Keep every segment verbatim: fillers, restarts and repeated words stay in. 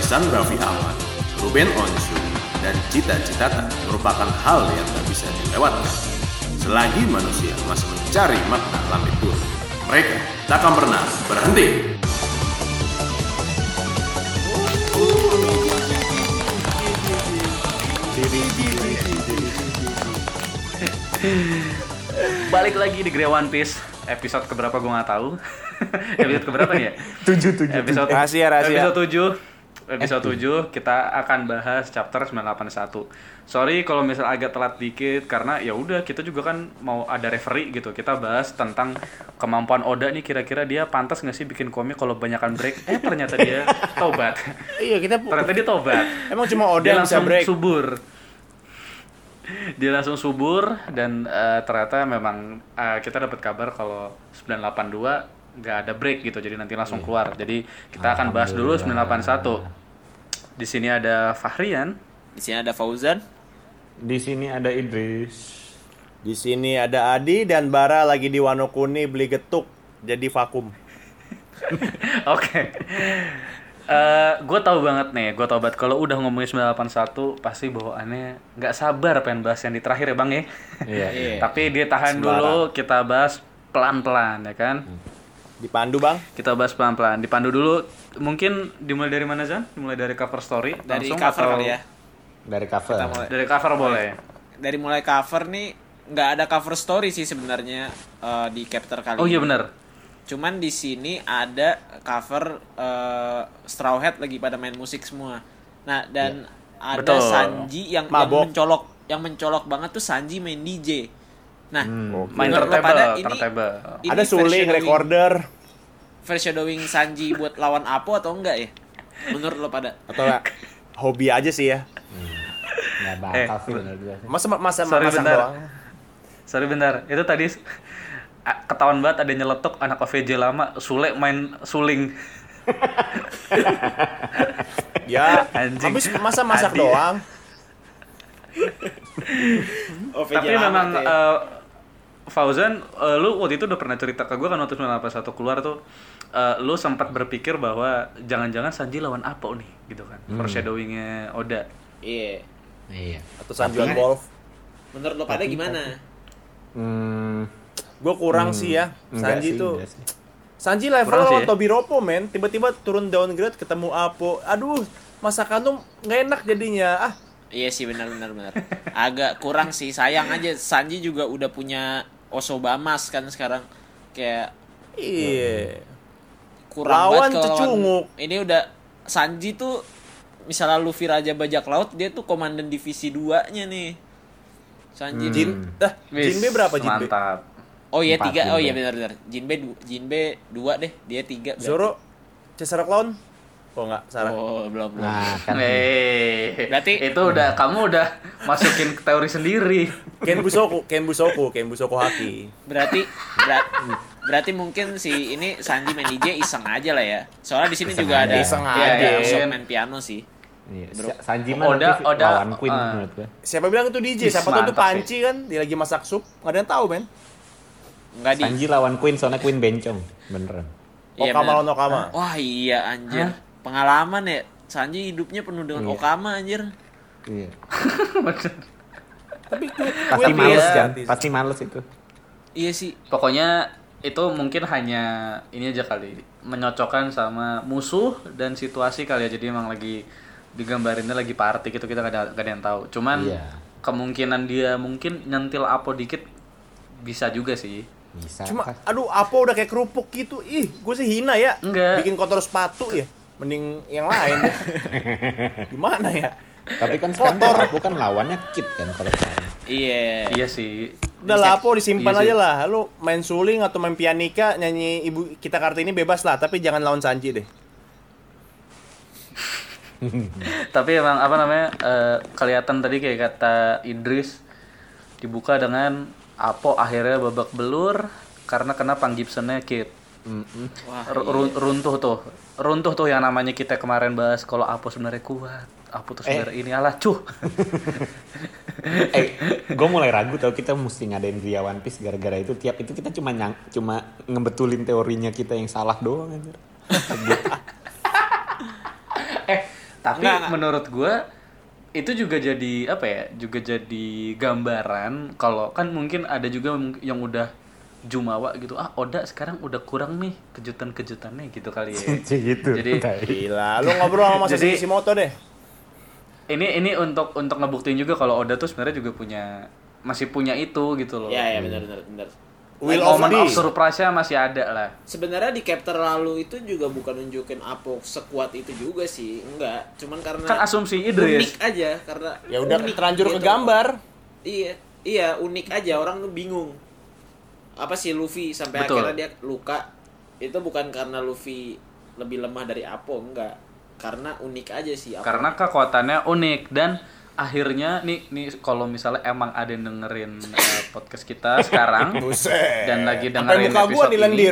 Warisan Raffi Ahmad, Ruben Onsu, dan cita-cita merupakan hal yang tak bisa dilewatkan. Selagi manusia masih mencari makna alam itu, mereka takkan pernah berhenti. Balik lagi di Grey One Piece. Episode keberapa gue gak tahu. Episode keberapa nih ya? tujuh, tujuh. Episode rahasia, rahasia. Episode tujuh. Episode tujuh kita akan bahas chapter sembilan delapan satu. Sorry kalau misal agak telat dikit karena ya udah kita juga kan mau ada referee gitu. Kita bahas tentang kemampuan Oda nih, kira-kira dia pantas enggak sih bikin komik kalau banyakan break? Eh ternyata dia tobat. Iya, kita ternyata dia tobat. Emang cuma Oda yang bisa break. Subur. Dia langsung subur dan uh, ternyata memang uh, kita dapat kabar kalau sembilan delapan dua nggak ada break gitu, jadi nanti langsung keluar. Jadi kita akan bahas dulu sembilan delapan satu. Di sini ada Fahrian, di sini ada Fauzan, di sini ada Idris, di sini ada Adi, dan Bara lagi di Wano Kuni beli getuk jadi vakum. Oke. Okay. Uh, gue tau banget nih, gue tau banget kalau udah ngomongin sembilan delapan satu pasti bawaannya nggak sabar pengen bahas yang di terakhir ya bang ya. Iya. Iya. Tapi dia tahan sembarang. Dulu kita bahas pelan-pelan ya kan. Dipandu bang. Kita bahas pelan-pelan. Dipandu dulu. Mungkin dimulai dari mana Zan? Dimulai dari cover story. Dari langsung, cover atau... kali ya. Dari cover. Dari cover boleh. Dari mulai cover nih nggak ada cover story sih sebenarnya uh, di chapter kali. Oh iya benar. Cuman di sini ada cover uh, Straw Hat lagi pada main musik semua. Nah, dan yeah. ada Betul. Sanji yang, yang mencolok, yang mencolok banget tuh Sanji main D J. Nah, hmm, okay. main tertable, ini, ini ada suling recorder. Foreshadowing Sanji buat lawan Apoo atau enggak ya? Menurut lo pada? Atau hobi aja sih ya. Enggak hmm. bakal eh, sih benar dia. Masa masa masa doang. Sorry bentar. Itu tadi ketahuan banget ada nyeletuk anak O V J lama, Sule main suling. Ya, anjing. Habis masa masak Adi. Doang. Tapi memang ya. uh, Fauzan, uh, lu waktu itu udah pernah cerita ke gue kan waktu sembilan delapan satu keluar tuh, uh, lu sempat berpikir bahwa jangan-jangan Sanji lawan Apoo nih, gitu kan. Hmm. Foreshadowingnya Oda. Iya. Iya. Atau Sanji lawan Wolf. Menurut lo pada gimana? Hmm. Gue kurang hmm. sih ya, Sanji sih, tuh Sanji level lawan Tobiropo men, tiba-tiba turun downgrade ketemu Apoo. Aduh, masakan tuh gak enak jadinya ah. Iya sih benar-benar benar. Agak kurang sih, sayang aja. Sanji juga udah punya Osoba Mas kan sekarang. Kayak iya. Kurang lawan banget cecunguk. Ini udah, Sanji tuh misalnya Luffy Raja Bajak Laut, dia tuh komandan divisi duanya nih Sanji. hmm. Jin, ah, Jinbei berapa Jinbei? Mantap. Oh iya tiga, Jinbei. Oh iya benar-benar. Jinbei Jinbei dua deh, dia tiga. Berarti. Zoro, Caesar Clown. Oh enggak, salah. Oh belum belum. Nah, kan. Hey. Berarti itu udah kamu udah masukin ke teori sendiri. Kenbusoku, Kenbusoku, Kenbusoku haki. Berarti berat, berarti mungkin si ini Sanji main D J iseng aja lah ya. Soalnya di sini iseng juga aja. Ada iseng ya, aja ya, main piano sih. Iya, Sanji mah Oda, Oda lawan Queen uh, menurut gue. Siapa bilang itu D J? Siapa tahu itu panci ya. Kan, dia lagi masak sup, enggak ada yang tahu, men. Nggak Sanji di... lawan Queen, soalnya Queen bencong, beneran. Iya, Okama lawan Okama. Wah iya anjir, hah? Pengalaman ya, Sanji hidupnya penuh dengan iya. Okama anjir. Iya. Tapi itu pasti males ya. Kan, pasti males itu. Iya sih. Pokoknya itu mungkin hanya ini aja kali, menyocokkan sama musuh dan situasi kali ya. Jadi emang lagi digambarinnya lagi party gitu, kita gak ada, gak ada yang tahu. Cuman iya. kemungkinan dia mungkin nyentil Apoo dikit bisa juga sih. Bisa. Cuma aduh Apoo udah kayak kerupuk gitu. Ih, gue sih hina ya. Enggak. Bikin kotor sepatu ya. Mending yang lain. Gimana ya? Tapi kan sekarang bukan lawannya Kid kan kalau saya. Iya. Iya sih. Udah lah Apoo disimpan iya aja lah. Lu main suling atau main pianika nyanyi Ibu Kita Kartini bebas lah, tapi jangan lawan Sanji deh. Tapi emang apa namanya? Uh, kelihatan tadi kayak kata Idris dibuka dengan Apoo akhirnya babak belur karena kena Pang Gibson-nya Kid. Wah, R- iya. Runtuh tuh. Runtuh tuh yang namanya kita kemarin bahas kalau Apoo sebenarnya kuat. Apoo tuh sebenarnya eh. ini alah cuh. eh, gue mulai ragu tau kita mesti ngadain Gria One Piece gara-gara itu. Tiap itu kita cuma nyang, cuma ngebetulin teorinya kita yang salah doang anjir. eh, Tapi enggak, enggak. menurut gue itu juga jadi apa ya? Juga jadi gambaran kalau kan mungkin ada juga yang udah jumawa gitu. Ah, Oda sekarang udah kurang nih kejutan-kejutannya gitu kali ya. gitu. Jadi gila, lu ngobrol sama Masashi Kishimoto deh. Ini ini untuk untuk ngebuktiin juga kalau Oda tuh sebenarnya juga punya masih punya itu gitu loh. Iya, ya, benar benar benar. Will of, of surprise-nya masih ada lah. Sebenarnya di chapter lalu itu juga bukan nunjukin Apoo sekuat itu juga sih, enggak. Cuman karena kan asumsi Idris. Unik aja karena ya udah terlanjur gitu. Kegambar. Iya, iya unik aja, orang bingung. Apa sih Luffy sampai Betul. akhirnya dia luka? Itu bukan karena Luffy lebih lemah dari Apoo, enggak. Karena unik aja sih Apoo. Karena kekuatannya unik dan akhirnya nih nih kalau misalnya emang ada yang dengerin uh, podcast kita sekarang dan lagi dengerin episode ini,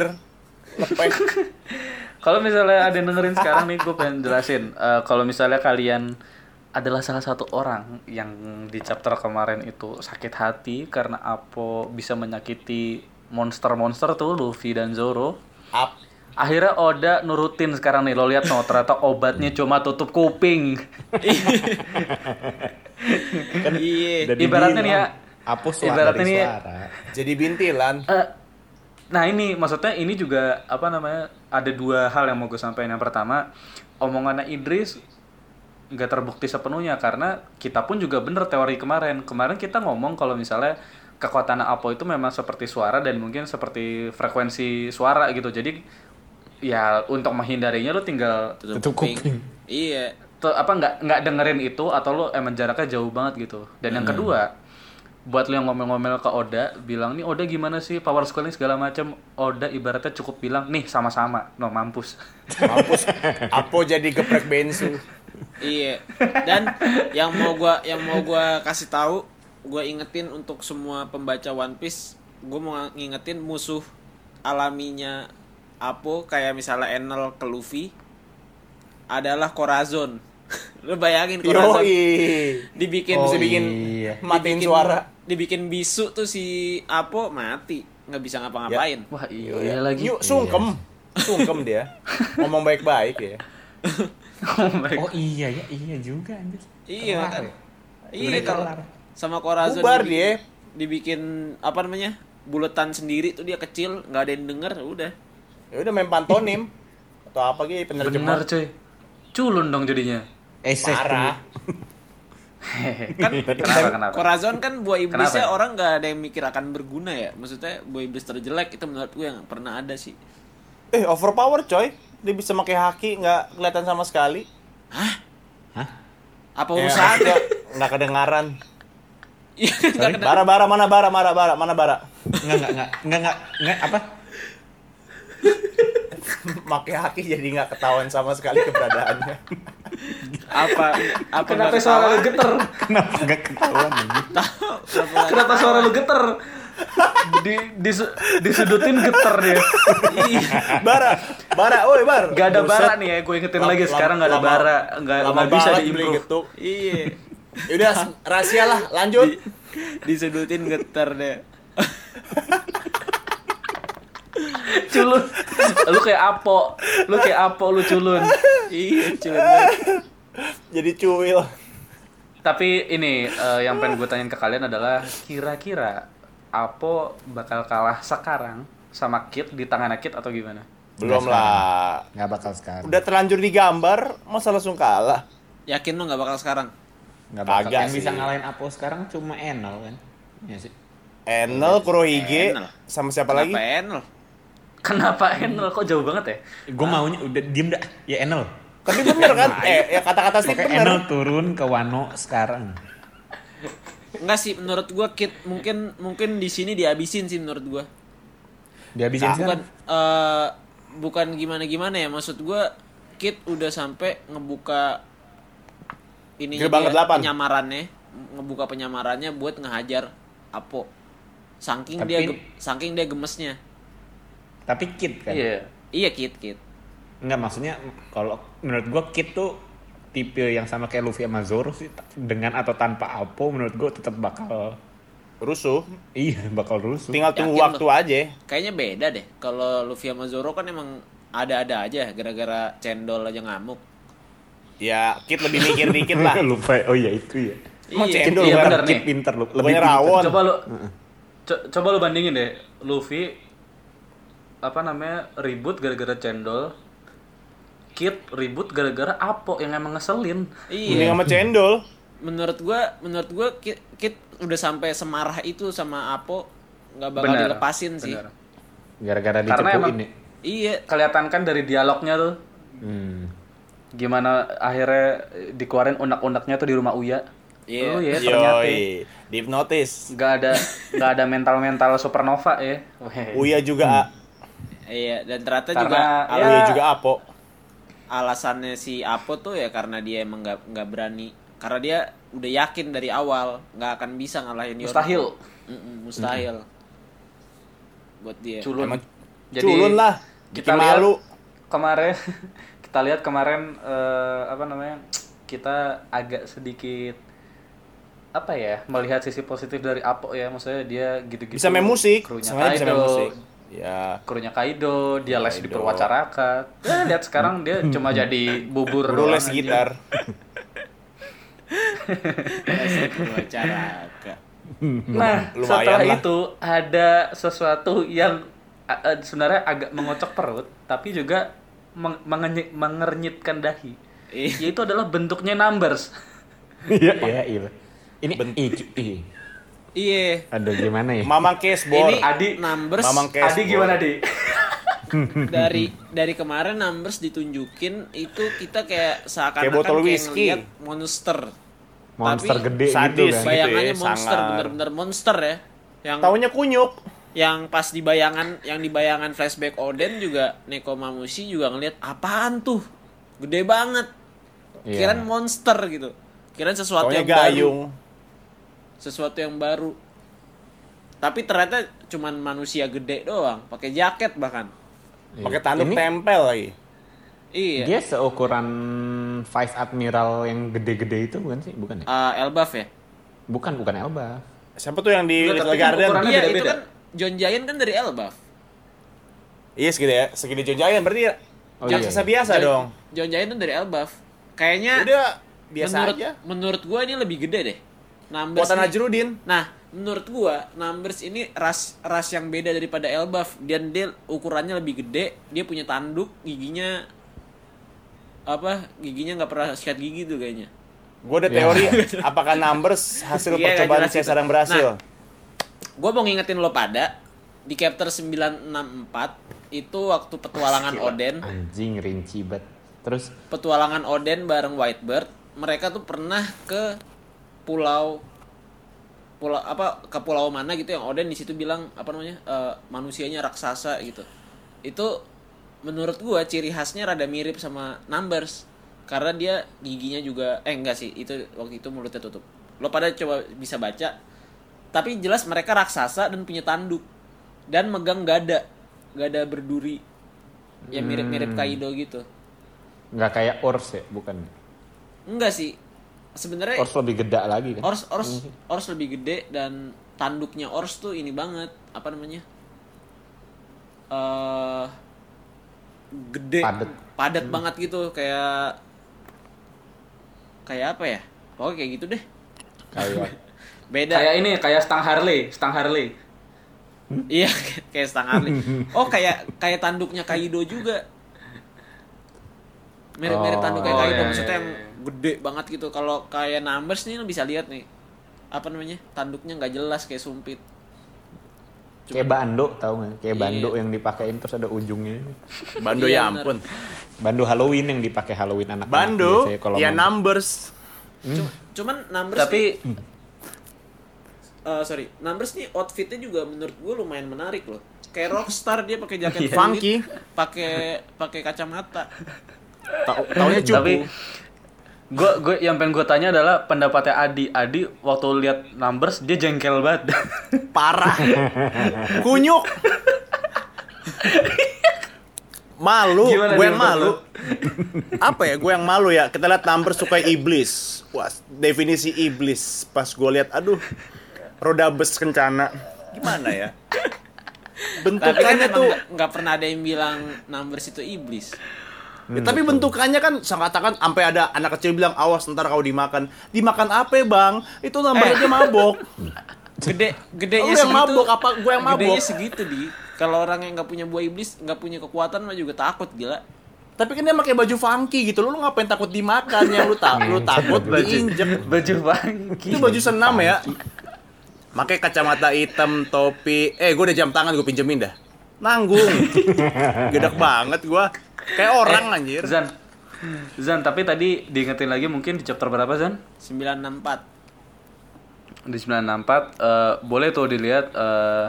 kalau misalnya ada yang dengerin sekarang nih, gue pengen jelasin uh, kalau misalnya kalian adalah salah satu orang yang di chapter kemarin itu sakit hati karena Apoo bisa menyakiti monster-monster tuh Luffy dan Zoro. Up. Akhirnya Oda nurutin sekarang nih, lo lihat no, ternyata obatnya cuma tutup kuping. Kan, ibaratnya nih ya, ibaratnya nih jadi bintilan. Uh, nah ini maksudnya ini juga apa namanya, ada dua hal yang mau gue sampaikan. Yang pertama, omongannya Idris nggak terbukti sepenuhnya karena kita pun juga bener teori kemarin. Kemarin kita ngomong kalau misalnya kekuatan Apoo itu memang seperti suara dan mungkin seperti frekuensi suara gitu. Jadi ya untuk menghindarinya lo tinggal tutup kuping. Iya. Tuh, apa nggak nggak dengerin itu atau lo emang jaraknya jauh banget gitu. Dan hmm. yang kedua, buat lo yang ngomel-ngomel ke Oda, bilang nih Oda gimana sih power scaling segala macam. Oda ibaratnya cukup bilang nih sama-sama, no mampus. Mampus. Apoo jadi geprek bensu. Iya. Dan yang mau gua yang mau gua kasih tahu, gua ingetin untuk semua pembaca One Piece, gua mau ngingetin musuh alaminya Apoo kayak misalnya Enel ke Luffy adalah Corazon. Lu bayangin Corazon. Yoi. Dibikin oh, dibikin iya. matiin suara, dibikin bisu tuh si Apoo mati, nggak bisa ngapa-ngapain. Ya. Wah, iya, iya lagi. Yuk, sungkem. Iya. Sungkem dia. Ngomong baik-baik ya. Oh iya ya, iya juga anjir. Iya kan. Iya kalau sama Corazon bubar dibikin, dia dibikin apa namanya? Buletan sendiri tuh dia kecil, nggak ada yang denger, udah. Ya udah main pantonim atau apa gitu penerjemah. Bener cuy. Culun dong jadinya. Parah. Kan kenapa, kenapa? Corazon kan buah iblisnya kenapa? Orang enggak ada yang mikir akan berguna ya. Maksudnya buah iblis terjelek itu menurut gue yang pernah ada sih. Eh, overpower coy. Dia bisa pakai haki enggak kelihatan sama sekali. Hah? Hah? Apa urusan? Eh, enggak kedengaran. Iya, enggak kedengaran. Bara-bara mana bara mana bara mana bara. Enggak enggak enggak enggak enggak, enggak apa? Pakai haki jadi nggak ketahuan sama sekali keberadaannya. Apa? Apa kenapa suara lu geter? Kenapa nggak ketahuan? Tahu. Kenapa suara lu geter? Di disu- disudutin geter dia. Bara, bara, oi bar. Gak ada bara nih ya, gue ingetin lama, lagi sekarang nggak ada lama, bara, nggak nggak bisa diimprove. Iya. Udah rahasia lah, lanjut. Di, disudutin geter deh. Culun, lu kayak Apoo, lu kayak Apoo, lu culun. Iya, culun banget. Jadi cuil. Tapi ini uh, yang pengen gue tanyain ke kalian adalah kira-kira Apoo bakal kalah sekarang sama Kid di tangan Kid atau gimana? Belum lah, nggak bakal sekarang. Udah terlanjur digambar, masa langsung kalah? Yakin lu nggak bakal sekarang? Nggak bakal. Yang bisa ngalahin Apoo sekarang cuma Enel kan? Ya sih. Enel, Kurohige, Enel. Sama siapa Kenapa lagi? Enel. Kenapa Enel? Kok jauh banget ya? Gue maunya udah diem dah. Ya Enel. Tapi bener kan? Eh, ya kata-kata sih bener. Enel turun ke Wano sekarang. Enggak sih, menurut gue Kid mungkin mungkin di sini dihabisin sih menurut gue. Dihabisin nah, bukan, uh, bukan gimana-gimana ya. Maksud gue Kid udah sampai ngebuka ininya dia, penyamarannya, ngebuka penyamarannya buat ngehajar Apoo. Saking Tapi... dia ge- saking dia gemesnya. Tapi Kid kan? Iya, iya Kid, Kid. Enggak, maksudnya kalau menurut gua Kid tuh tipe yang sama kayak Luffy sama Zoro sih, dengan atau tanpa Apoo menurut gua tetap bakal rusuh. Iya, bakal rusuh. Tinggal tunggu Yakin waktu lo. aja. Kayaknya beda deh. Kalau Luffy sama Zoro kan emang ada-ada aja gara-gara cendol aja ngamuk. Ya, Kid lebih mikir dikit lah. Lupa. Oh iya itu ya. Mau iya, iya benar nih. Pinter lu, lebih pinter. Coba lu uh-uh. co- coba lu bandingin deh. Luffy apa namanya? Ribut gara-gara cendol. Kid ribut gara-gara Apoo yang emang ngeselin. Iya, sama cendol. Menurut gua, menurut gua Kid, Kid udah sampai semarah itu sama Apoo enggak bakal bener, dilepasin bener sih. Gara-gara dicepuin nih. Iya, kelihatan kan dari dialognya tuh. Hmm. Gimana akhirnya dikeluarin unek-uneknya tuh di rumah Uya. Yeah. Oh iya, yeah, ternyata deep notice. Gak ada, gak ada mental-mental supernova ya. Uya juga. Hmm. Iya, dan ternyata karena, juga ya, Uya juga Apoo. Alasannya si Apoo tuh ya karena dia emang gak, gak berani. Karena dia udah yakin dari awal gak akan bisa ngalahin Yorko. Mustahil. Mm-mm, mustahil. Mm-mm. Buat dia. Culun. Emang, jadi, culun lah. Kita malu. Kemarin kita lihat kemarin uh, apa namanya kita agak sedikit apa ya melihat sisi positif dari Apoo ya, maksudnya dia gitu-gitu bisa main musik, krunya Kaido, ya krunya Kaido dia les di perwacaraka. Eh, lihat sekarang dia cuma jadi bubur doang, les gitar. Les perwacaraka. Nah lumayan setelah lah itu ada sesuatu yang uh, sebenarnya agak mengocok perut tapi juga Meng- mengenyi- mengernyitkan dahi. Yaitu adalah bentuknya Numbers. Iya, iya, iya. Ini bentuk I. Iya. Aduh gimana ya? Mamang Cashbor, Adi Numbers. Mamang Adi gimana, Di? dari dari kemarin Numbers ditunjukin itu kita kayak seakan-akan kayak ngeliat monster. Monster tapi gede sadis, gitu kan. Bayangannya gitu ya, monster, sangat bener-bener monster ya. Yang taunya kunyuk. Yang pas di bayangan, yang di bayangan flashback Oden juga Nekomamushi juga ngelihat apaan tuh gede banget, kirain yeah monster gitu, kirain sesuatu Taunya yang gayung baru, sesuatu yang baru, tapi ternyata cuman manusia gede doang, pakai jaket bahkan, yeah, pakai tanduk tempel lagi. Iya. Dia seukuran Vice Admiral yang gede-gede itu bukan sih, bukan ya? Uh, Elbaf ya? Bukan, bukan Elbaf. Siapa tuh yang di Little Garden? Iya itu kan John Jaien kan dari Elbaf. Iya segede ya, segede John Jaien berarti ya. Oh, jangan iya, sesa biasa John, dong. John Jaien kan dari Elbaf. Kayaknya udah biasa menurut, aja. Menurut gua ini lebih gede deh. Numbers. Buatan Ajrudin. Nah, menurut gua Numbers ini ras ras yang beda daripada Elbaf. Dan dia ukurannya lebih gede, dia punya tanduk, giginya apa? Giginya enggak pernah sikat gigi tuh kayaknya. Gua ada teori yeah apakah Numbers hasil yeah, percobaan Caesar yang berhasil. Nah, gue mau ngingetin lo pada di chapter sembilan enam empat itu waktu petualangan Asyil, Oden anjing rinci bet. Terus petualangan Oden bareng Whitebeard, mereka tuh pernah ke pulau pulau apa ke pulau mana gitu yang Oden di situ bilang apa namanya uh, manusianya raksasa gitu. Itu menurut gue ciri khasnya rada mirip sama Numbers karena dia giginya juga eh enggak sih itu waktu itu mulutnya tutup. Lo pada coba bisa baca. Tapi jelas mereka raksasa dan punya tanduk dan megang gada, gada berduri yang mirip-mirip Kaido gitu. Nggak kayak Oars ya, bukan? Enggak sih, sebenarnya Oars lebih gede lagi kan? Oars, Oars, Oars lebih gede dan tanduknya Oars tuh ini banget apa namanya? Uh, gede, padat, padat hmm. banget gitu kayak kayak apa ya? Pokoknya kayak gitu deh. Kayak beda. Kayak ini, kayak stang Harley, stang Harley. Hmm? Iya, kayak stang Harley. Oh, kayak kayak tanduknya Kaido juga. Mirip-mirip oh, tanduk kayak Kaido, yeah, maksudnya yang gede banget gitu. Kalau kayak Numbers nih bisa lihat nih. Apa namanya? Tanduknya enggak jelas kayak sumpit. Cuma, kayak bando, tahu enggak? Kayak yeah bando yang dipakein terus ada ujungnya. Bando ya ampun. Bando Halloween yang dipakai Halloween anak-anak. Bando ya Numbers. Hmm? Cuman Numbers tapi nih, Uh, sorry, Numbers nih outfitnya juga menurut gue lumayan menarik loh. Kayak rockstar dia pakai jaket yeah funky, pakai pakai kacamata. Taunya cupu. Tapi gue gue yang pengen gue tanya adalah pendapatnya Adi. Adi waktu lihat Numbers dia jengkel banget. Parah. Kunyuk. Malu, gue yang malu. Apa ya, gue yang malu ya. Kita lihat Numbers suka iblis. Wah, definisi iblis. Pas gue lihat, aduh. Roda bus kencana. Gimana ya? Bentukannya tuh nggak pernah ada yang bilang Numbers itu iblis. Ya, tapi betul. Bentukannya kan saya katakan sampai ada anak kecil bilang awas ntar kau dimakan. Dimakan apa bang? Itu nambah eh. aja mabok. Gede, gedenya segitu. Lu yang mabok apa gue yang mabok? Gedenya segitu di. Kalau orang yang nggak punya buah iblis, nggak punya kekuatan mah juga takut gila. Tapi kan dia pakai baju funky gitu. Lu, lu ngapain takut dimakan yang lu tak lu takut diinjek. Baju funky. Itu baju senam ya. Pakai kacamata hitam, topi. Eh, gue udah jam tangan gue pinjemin dah. Nanggung. Gedek banget gue. Kayak orang eh, anjir. Zan. Zan, tapi tadi diingetin lagi mungkin di chapter berapa, Zan? sembilan enam empat. Di sembilan enam empat uh, boleh tuh dilihat uh,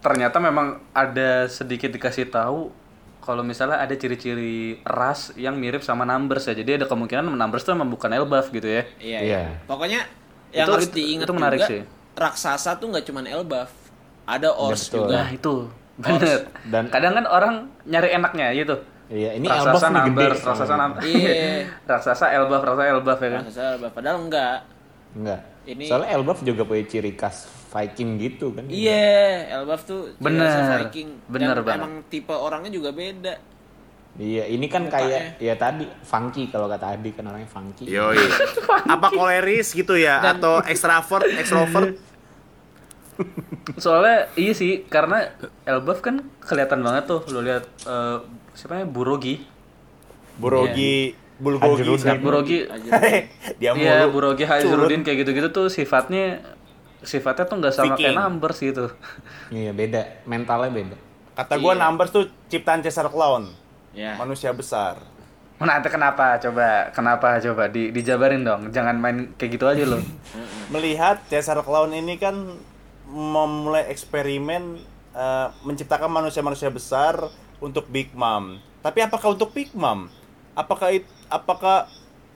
ternyata memang ada sedikit dikasih tahu kalau misalnya ada ciri-ciri ras yang mirip sama Numbers ya. Jadi ada kemungkinan Numbers tuh memang bukan Elbaf gitu ya. Iya. iya. Pokoknya yang itu, harus diingat itu menarik juga, sih. Raksasa tuh nggak cuman Elbaf. Ada Oars ya, juga. Nah, itu. Bener. Dan kadang kan orang nyari enaknya gitu. Iya, ini raksasa Elbaf gede. Raksasa Numbers. Iya. Raksasa Elbaf, raksasa Elbaf ya kan. Raksasa Elbaf padahal enggak. Enggak. Ini soalnya Elbaf juga punya ciri khas Viking gitu kan. Iya, Elbaf tuh ciri khas Viking. Bener banget. Emang tipe orangnya juga beda. Iya, ini kan kayak ya tadi funky kalau kata Adi kan orangnya funky. Yo, iya. Apa koleris gitu ya dan, atau extravert, extrovert? Soalnya iya sih karena Elbaf kan kelihatan banget tuh lo lihat uh, siapa namanya Brogy. Brogy, Bulgogi, Brogy. Dia mulu. Iya, Brogy Hazarudin kayak gitu-gitu tuh sifatnya sifatnya tuh enggak sama Viking. Kayak Numbers gitu. Iya, beda. Mentalnya beda. Kata gua iya. Numbers tuh ciptaan Caesar Clown. Yeah. Manusia besar. Mana ada kenapa? Coba kenapa? Coba di dijabarin dong. Jangan main kayak gitu aja loh. Melihat Caesar Clown ini kan memulai eksperimen uh, menciptakan manusia-manusia besar untuk Big Mom. Tapi apakah untuk Big Mom? Apakah it, apakah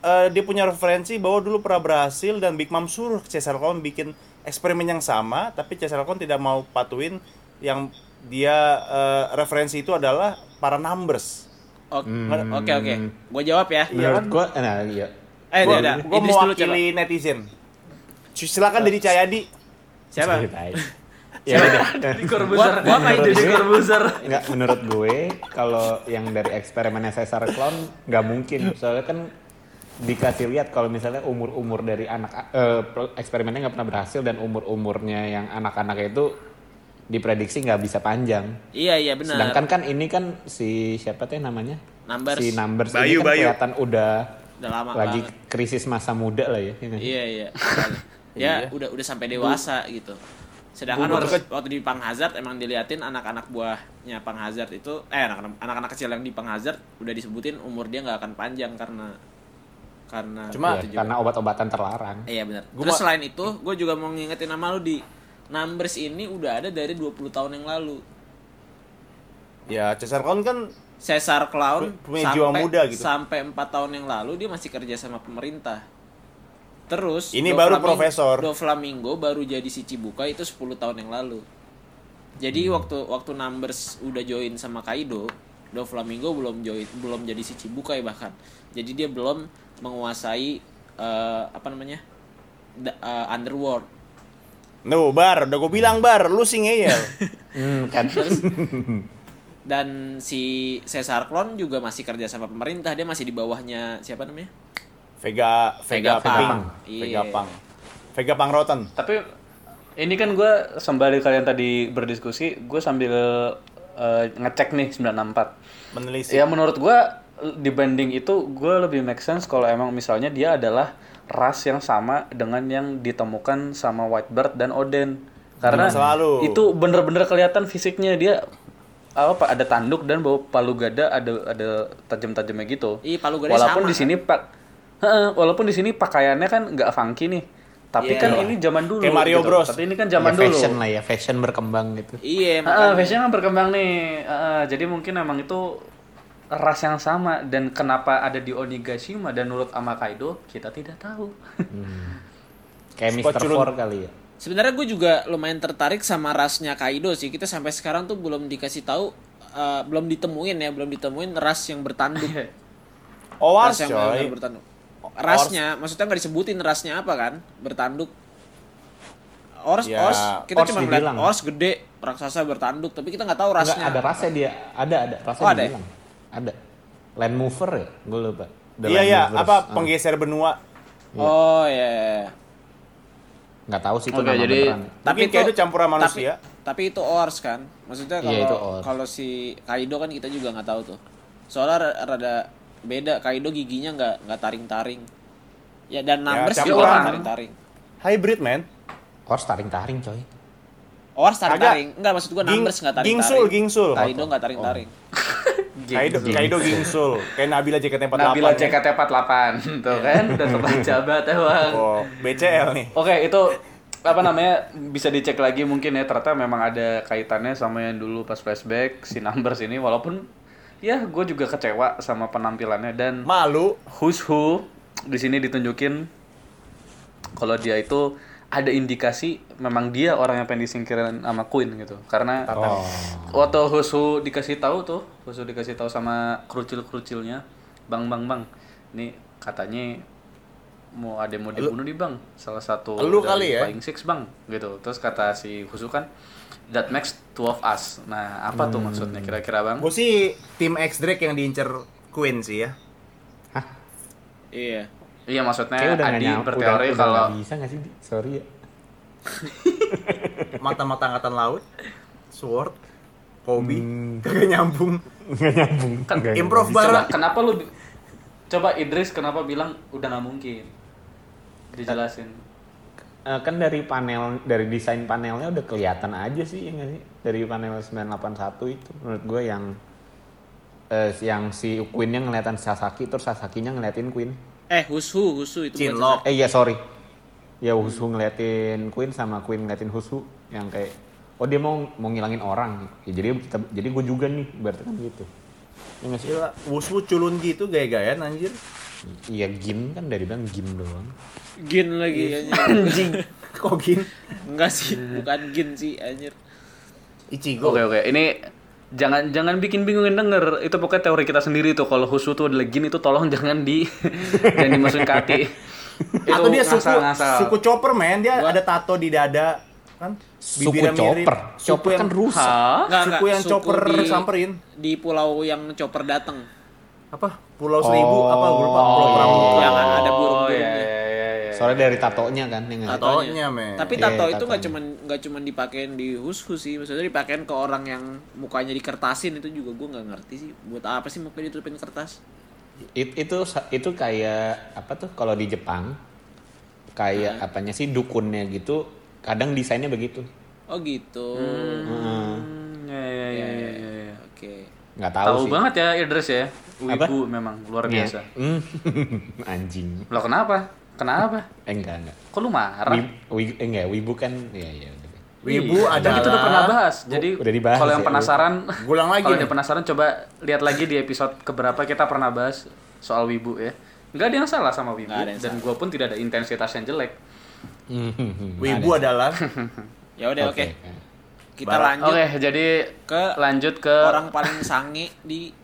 uh, dia punya referensi bahwa dulu pernah berhasil dan Big Mom suruh Caesar Clown bikin eksperimen yang sama, tapi Caesar Clown tidak mau patuhin yang dia uh, referensi itu adalah para Numbers. Oke oke oke, gue jawab ya. Iya kan? Gue, nah iya. Eh gua, udah, gue mau wakili netizen. Silakan dari Cahyadi. Siapa? Ya udah. Gue main jadi korbuser. Enggak, menurut gue kalau yang dari eksperimennya Caesar Clown nggak mungkin. Soalnya kan dikasih lihat kalau misalnya umur-umur dari anak eh, eksperimennya nggak pernah berhasil dan umur-umurnya yang anak-anak itu diprediksi nggak bisa panjang. Iya iya benar. Sedangkan kan ini kan si siapa tuh namanya? Numbers. Si Numbers Bayu, ini kan Bayu. Kelihatan udah, udah lama lagi banget. Krisis masa muda lah ya. Iya iya. Ya udah udah sampai dewasa Bu. Gitu. Sedangkan waktu, waktu di Pang Hazard emang diliatin anak-anak buahnya Pang Hazard itu, eh anak-anak kecil yang di Pang Hazard udah disebutin umur dia nggak akan panjang karena karena. Cuma ya, karena obat-obatan terlarang. Iya benar. Terus gua, selain itu, gue juga mau ngingetin nama lu di. Numbers ini udah ada dari dua puluh tahun yang lalu. Ya, Caesar Clown kan Caesar Clown punya jiwa muda gitu. Sampai empat tahun yang lalu dia masih kerja sama pemerintah. Terus ini Do baru Flamingo, profesor. Doflamingo baru jadi si Cibuka itu sepuluh tahun yang lalu. Jadi hmm. waktu waktu Numbers udah join sama Kaido, Doflamingo belum join, belum jadi si Cibuka ya bahkan. Jadi dia belum menguasai uh, apa namanya? The, uh, underworld. No, Bar, udah gue bilang Bar, lu sih ngeyel. Hmm, kan. Terus, dan si Caesar Clown juga masih kerja sama pemerintah, dia masih di bawahnya siapa namanya? Vega, Vega, Vega Pang. Vega Pang. Vega Pang Roten. Tapi ini kan gue sembari kalian tadi berdiskusi, gue sambil uh, ngecek nih sembilan enam empat. Menelisik. Ya menurut gue dibanding itu gue lebih make sense kalau emang misalnya dia adalah ras yang sama dengan yang ditemukan sama Whitebeard dan Oden karena selalu. Itu bener-bener kelihatan fisiknya dia apa ada tanduk dan bawa palu gada ada ada tajam-tajamnya gitu. Ih, palu gada walaupun di sini pak walaupun di sini pakaiannya kan nggak funky nih tapi yeah. kan ini zaman dulu kayak Mario gitu. Bros. Tapi ini kan zaman ya, dulu fashion lah ya fashion berkembang gitu. Iya makanya. Fashion kan berkembang nih uh, jadi mungkin emang itu ras yang sama dan kenapa ada di Onigashima dan nurut sama Kaido kita tidak tahu. Hmm. Kayak Mister Four kali ya. Sebenarnya gue juga lumayan tertarik sama rasnya Kaido sih. Kita sampai sekarang tuh belum dikasih tahu, uh, belum ditemuin ya, belum ditemuin ras yang bertanduk. Oars ras yang bertanduk. Rasnya, Oars. Maksudnya nggak disebutin rasnya apa kan? Bertanduk. Oars, ya, Oars. Kita Oars cuma bilang Oars gede, raksasa bertanduk. Tapi kita nggak tahu rasnya. Nggak, ada rasnya dia, ada ada rasanya. Oh, ada. Ada. Land mover ya? Gue lupa. Iya, iya. Apa? Penggeser ah. benua. Yeah. Oh, iya, iya. Nggak tahu sih itu okay, nama jadi, beneran. Tapi itu, Kaido campuran manusia. Tapi, tapi itu Oars kan? Maksudnya kalau yeah, kalau si Kaido kan kita juga nggak tahu tuh. Soalnya rada beda. Kaido giginya nggak nggak taring-taring. Ya, dan Numbers ya, juga nggak taring-taring. Hybrid, man. Oars taring-taring, coy. Oars taring-taring? Enggak, maksud gue Numbers nggak taring-taring. Gingsul, gingsul. Kaido nggak taring-taring. Oh. Kaido, Kaido Gingsul, kayak Nabila J K T empat delapan. Nabila J K T empat delapan, tuh kan, udah terbaca banget emang. Oh, B C L nih. Oke, itu apa namanya bisa dicek lagi mungkin ya, ternyata memang ada kaitannya sama yang dulu pas flashback si Numbers ini, walaupun ya gue juga kecewa sama penampilannya dan malu. Who's Who di sini ditunjukin kalau dia itu ada indikasi memang dia orang yang pengen disingkirin sama Queen gitu. Karena oh. waktu Husu dikasih tahu tuh, Husu dikasih tahu sama kerucil-kerucilnya, "Bang, bang, bang. Ini katanya mau ada mau dibunuh nih, Bang. Salah satu Lu dari ya? Flying Six, Bang." gitu. Terus kata si Husu kan, "That makes two of us." Nah, apa hmm. tuh maksudnya kira-kira, Bang? Gua sih tim X-Drake yang diincer Queen sih ya. Hah? Iya. Iya maksudnya Adi berteori kalau bisa nggak sih, sorry ya. Mata-mata angkatan laut, sword, Kobe, hmm. kagak nyambung, nggak nyambung. Kan improv banget. Kenapa lu? Coba Idris kenapa bilang udah nggak mungkin? Dijelasin. Kan dari panel, dari desain panelnya udah kelihatan aja sih, nggak sih? Dari panel sembilan delapan satu itu menurut gue yang eh, yang si Queen-nya ngeliatin Sasaki, terus Sasakinya ngeliatin Queen. Eh, Who's Who, Who's Who itu bukan. Eh, iya, sorry. Ya, Who's Who ngeliatin Queen sama Queen ngeliatin Who's Who yang kayak oh dia mau mau ngilangin orang. Ya, jadi kita, jadi gue juga nih berarti kan gitu. Ya enggak sih? Ya, Who's Who culun gitu gaya-gayaan anjir. Iya, Gin kan dari bang Gin doang. Gin lagi anjir. Anjing. Kok Gin? Enggak sih, bukan Gin sih anjir. Ichigo. Oke, oke. Ini Jangan jangan bikin bingungin denger. Itu pokoknya teori kita sendiri tuh. Kalau Husu tuh ada Gin itu tolong jangan di jangan dimasukin ke hati. Atau dia ngasal, suku ngasal. suku Chopper, man. Dia What? ada tato di dada kan? Bibirnya mirip. Chopper. Chopper yang, kan rusak. Nggak, suku yang suku Chopper di, samperin di pulau yang Chopper datang. Apa? Pulau Seribu oh, apa lupa pulau Pramuka yang ada burung-burungnya. Yeah. Soalnya dari tatonya kan yang tatonya, men. Tapi tato yeah, itu enggak cuman enggak cuman dipakein di Hushu sih, maksudnya dipakein ke orang yang mukanya dikertasin itu juga gue enggak ngerti sih. Buat apa sih mukanya ditutupin kertas? It, itu itu kayak apa tuh kalau di Jepang? Kayak nah. apanya sih dukunnya gitu, kadang desainnya begitu. Oh gitu. Hmm. Ya ya ya ya. ya. Oke. Enggak tahu, tahu sih. Tahu banget ya Idris ya. Wibu memang luar biasa. Yeah. Anjing. Loh kenapa? Kenapa? Eh, enggak, enggak. Kok lu marah? Wibu, eh, enggak, Wibu kan ya ya udah. Wibu adalah kita udah pernah bahas. Jadi kalau yang penasaran, ulang lagi. Kalau yang penasaran coba lihat lagi di episode keberapa kita pernah bahas soal Wibu ya. Enggak ada yang salah sama Wibu dan gua pun tidak ada intensitas yang jelek. Wibu adalah ya udah oke. Okay. Kita Bar- lanjut. Oke, okay, jadi ke lanjut ke orang paling sange di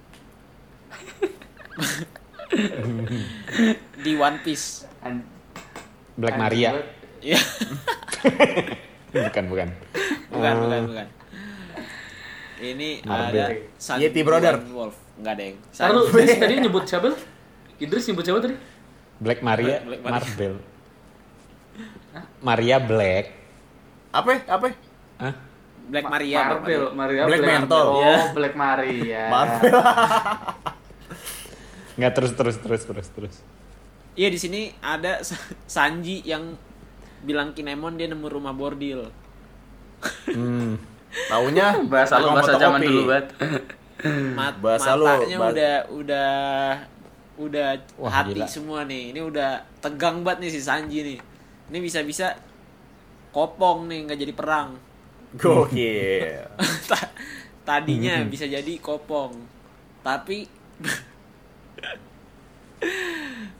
di One Piece. An- Black Maria. Iya. bukan, bukan. Bukan, bukan, bukan. Ini Marvel. Ada Sanji. Yeti Brother. Wolf. Enggak, Deng. Sanji tadi nyebut siapa? Idris nyebut siapa tadi? Black Maria, Black, Black Marvel. Hah? Maria Black. Apa? Apa? Hah? Black Maria. Marvel, Maria Black. Black Mentor. Oh, yeah. Black Maria. Marvel. Enggak terus terus terus terus terus. Iya di sini ada Sanji yang bilang Kinemon dia nemu rumah bordil. Hmm. Taunya bahasa lu bahasa zaman dulu banget. Mat- bahasa matanya lo, udah udah udah wah, hati gila. Semua nih. Ini udah tegang banget nih si Sanji nih. Ini bisa-bisa kopong nih nggak jadi perang. Gokil. Tadinya bisa jadi kopong. Tapi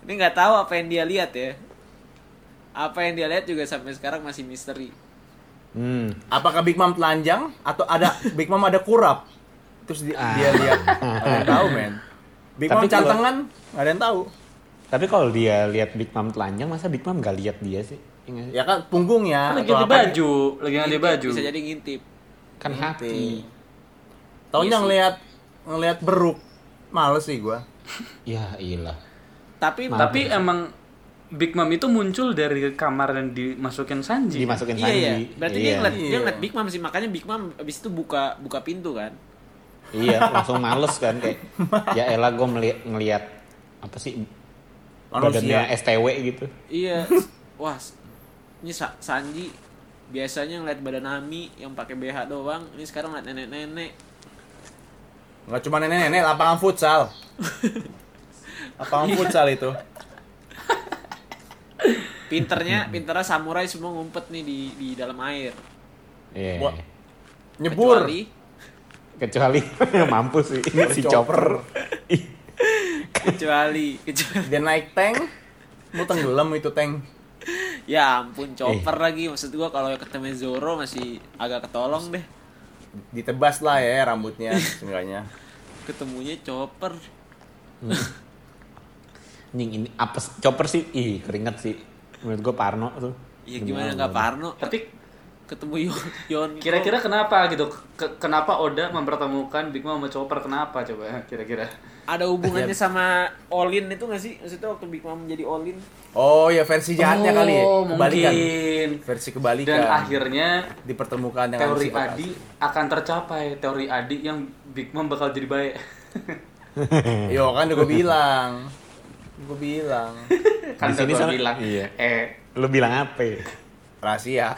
ini nggak tahu apa yang dia lihat ya. Apa yang dia lihat juga sampai sekarang masih misteri. Hmm. Apakah Big Mom telanjang atau ada Big Mom ada kurap? Terus dia ah. dia lihat. Ada yang tahu, men. Big Tapi Mom cantengan, nggak ada yang tahu. Tapi kalau dia lihat Big Mom telanjang, masa Big Mom nggak lihat dia sih? Ya kan punggungnya. Lagi ganti baju, lagi ganti baju. Bisa jadi ngintip. Kan ngintip. Hati. Taunya ngelihat ngelihat Brooke. Males sih gua. Ya iyalah. Tapi Mampus. tapi emang Big Mom itu muncul dari kamar dan dimasukin Sanji. Dimasukin Sanji. Iya, iya. Berarti iya. dia ngeliat iya. dia ngeliat Big Mom sih, makanya Big Mom abis itu buka buka pintu kan. Iya, langsung males kan kayak ya elah gue ngeliat, ngeliat apa sih badannya S T W gitu. Iya. Wah, ini Sanji biasanya ngeliat badan Nami yang pakai B H doang, ini sekarang ngeliat nenek-nenek. Enggak cuma nenek-nenek, lapangan futsal. Lapangan futsal itu. Pinternya, pinternya samurai semua ngumpet nih di di dalam air. Iya. Yeah. Nyebur. Kecuali, kecuali mampus sih ini si Chopper. kecuali, kecuali dia naik tank, mau tenggelam itu tank. Ya ampun Chopper eh. lagi, maksud gua kalau ketemu Zoro masih agak ketolong deh. Ditebas lah ya rambutnya seenggaknya. Ketemunya Chopper. Hmm. Nying ini apa Chopper sih? Ih, keringet sih. Menurut gue parno tuh. Iya gimana enggak parno? Tapi ketemu Yon. Yon kira-kira kenapa gitu? Ke- kenapa Oda mempertemukan Big Mom sama Chopper, kenapa coba kira-kira? Ada hubungannya sama Olin itu enggak sih? Maksudnya waktu Big Mom menjadi Olin. Oh, ya versi jahatnya oh, kali ya. Kebalikan. Mungkin. Versi kebalikan. Dan akhirnya dipertemukan dengan teori Adi akan tercapai, teori Adi yang Big Mom bakal jadi baik. Yo kan udah gue bilang. Gue bilang, kan gue sana, bilang, iya. eh, lu bilang apa? Ya? Rahasia.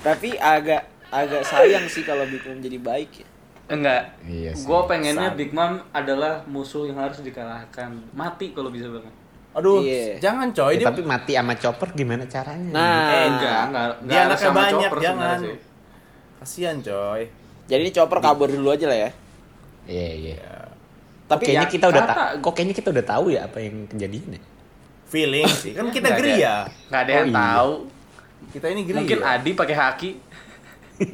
Tapi agak agak sayang sih kalau Big Mom jadi baik ya. Enggak. Iya, gue pengennya Sam. Big Mom adalah musuh yang harus dikalahkan. Mati kalau bisa banget. Aduh, iya. Jangan coy. Ya, dia... Tapi mati sama Chopper gimana caranya? Nah, eh, enggak, enggak, enggak. Dia anaknya banyak, jangan. Kasian coy. Jadi ini Chopper kabur dulu aja lah ya. Iya, iya. Tapi kayaknya kita udah tahu. Kok kayaknya kita udah tahu ya apa yang kejadiannya. Feeling sih. Kan kita geri ya. Enggak ada yang oh, iya. tahu. Kita ini geri. Mungkin ya? Adi pakai haki.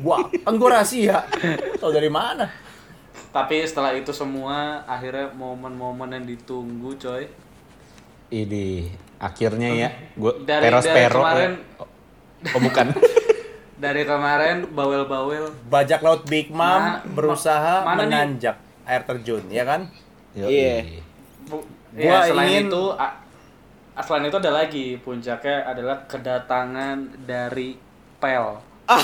Wah, anggorasi ya. Tahu dari mana? Tapi setelah itu semua akhirnya momen-momen yang ditunggu, coy. Ini akhirnya ya. Gua Perospero. Oh, bukan. Dari kemarin bawel-bawel bajak laut Big Mom nah, berusaha ma- menanjak nih? Air terjun, ya kan? Iya. Yeah. Ya, selain ingin... itu, selain itu ada lagi puncaknya adalah kedatangan dari Pel. Ah.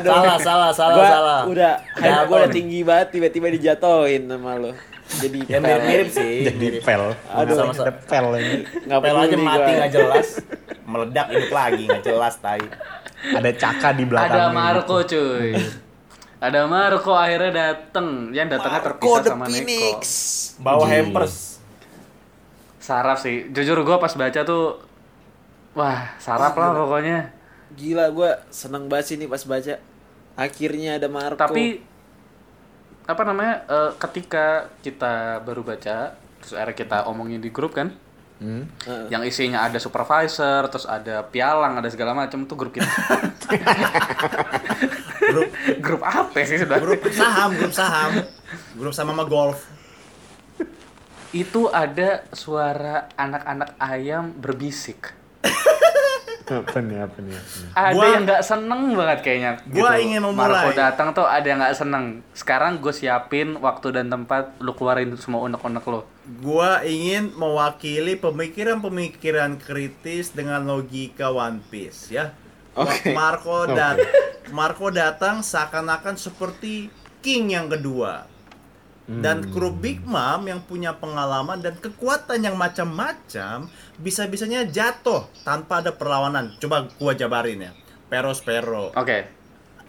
Aduh. Salah, salah, salah, gua salah. Udah, ya, gue udah tinggi banget, tiba-tiba dijatuhin sama lo. Jadi ya, Pel. Mirip sih. Jadi Pel. Aduh, sama-sama Pel ini. Pel aja mati nggak jelas, meledak hidup lagi nggak jelas tai. Ada Caka di belakang. Ada Marco cuy. Ada Marco akhirnya dateng, yang datangnya terpisah sama Neko. Marco The Phoenix, bawa hampers. Sarap sih, jujur gue pas baca tuh, wah sarap oh, lah gila. Pokoknya. Gila gue seneng banget sih nih pas baca, akhirnya ada Marco. Tapi apa namanya, uh, ketika kita baru baca, terus akhirnya kita omongin di grup kan, hmm. uh-uh. yang isinya ada supervisor, terus ada pialang, ada segala macam tuh grup kita. Grup grup apa sih sebenarnya? Grup saham, grup saham. Grup sama sama golf. Itu ada suara anak-anak ayam berbisik. Apa nih, apa nih? Ada gua, yang enggak seneng banget kayaknya. Gua gitu. Ingin memulai. Marco datang tuh ada yang enggak seneng. Sekarang gue siapin waktu dan tempat, lu keluarin semua unek-unek lo. Gua ingin mewakili pemikiran-pemikiran kritis dengan logika One Piece ya. Okay. Marco dat okay. Marco datang seakan-akan seperti King yang kedua. Dan hmm. kru Big Mom yang punya pengalaman dan kekuatan yang macam-macam bisa-bisanya jatuh tanpa ada perlawanan. Coba gua jabarin ya. Perospero. Oke.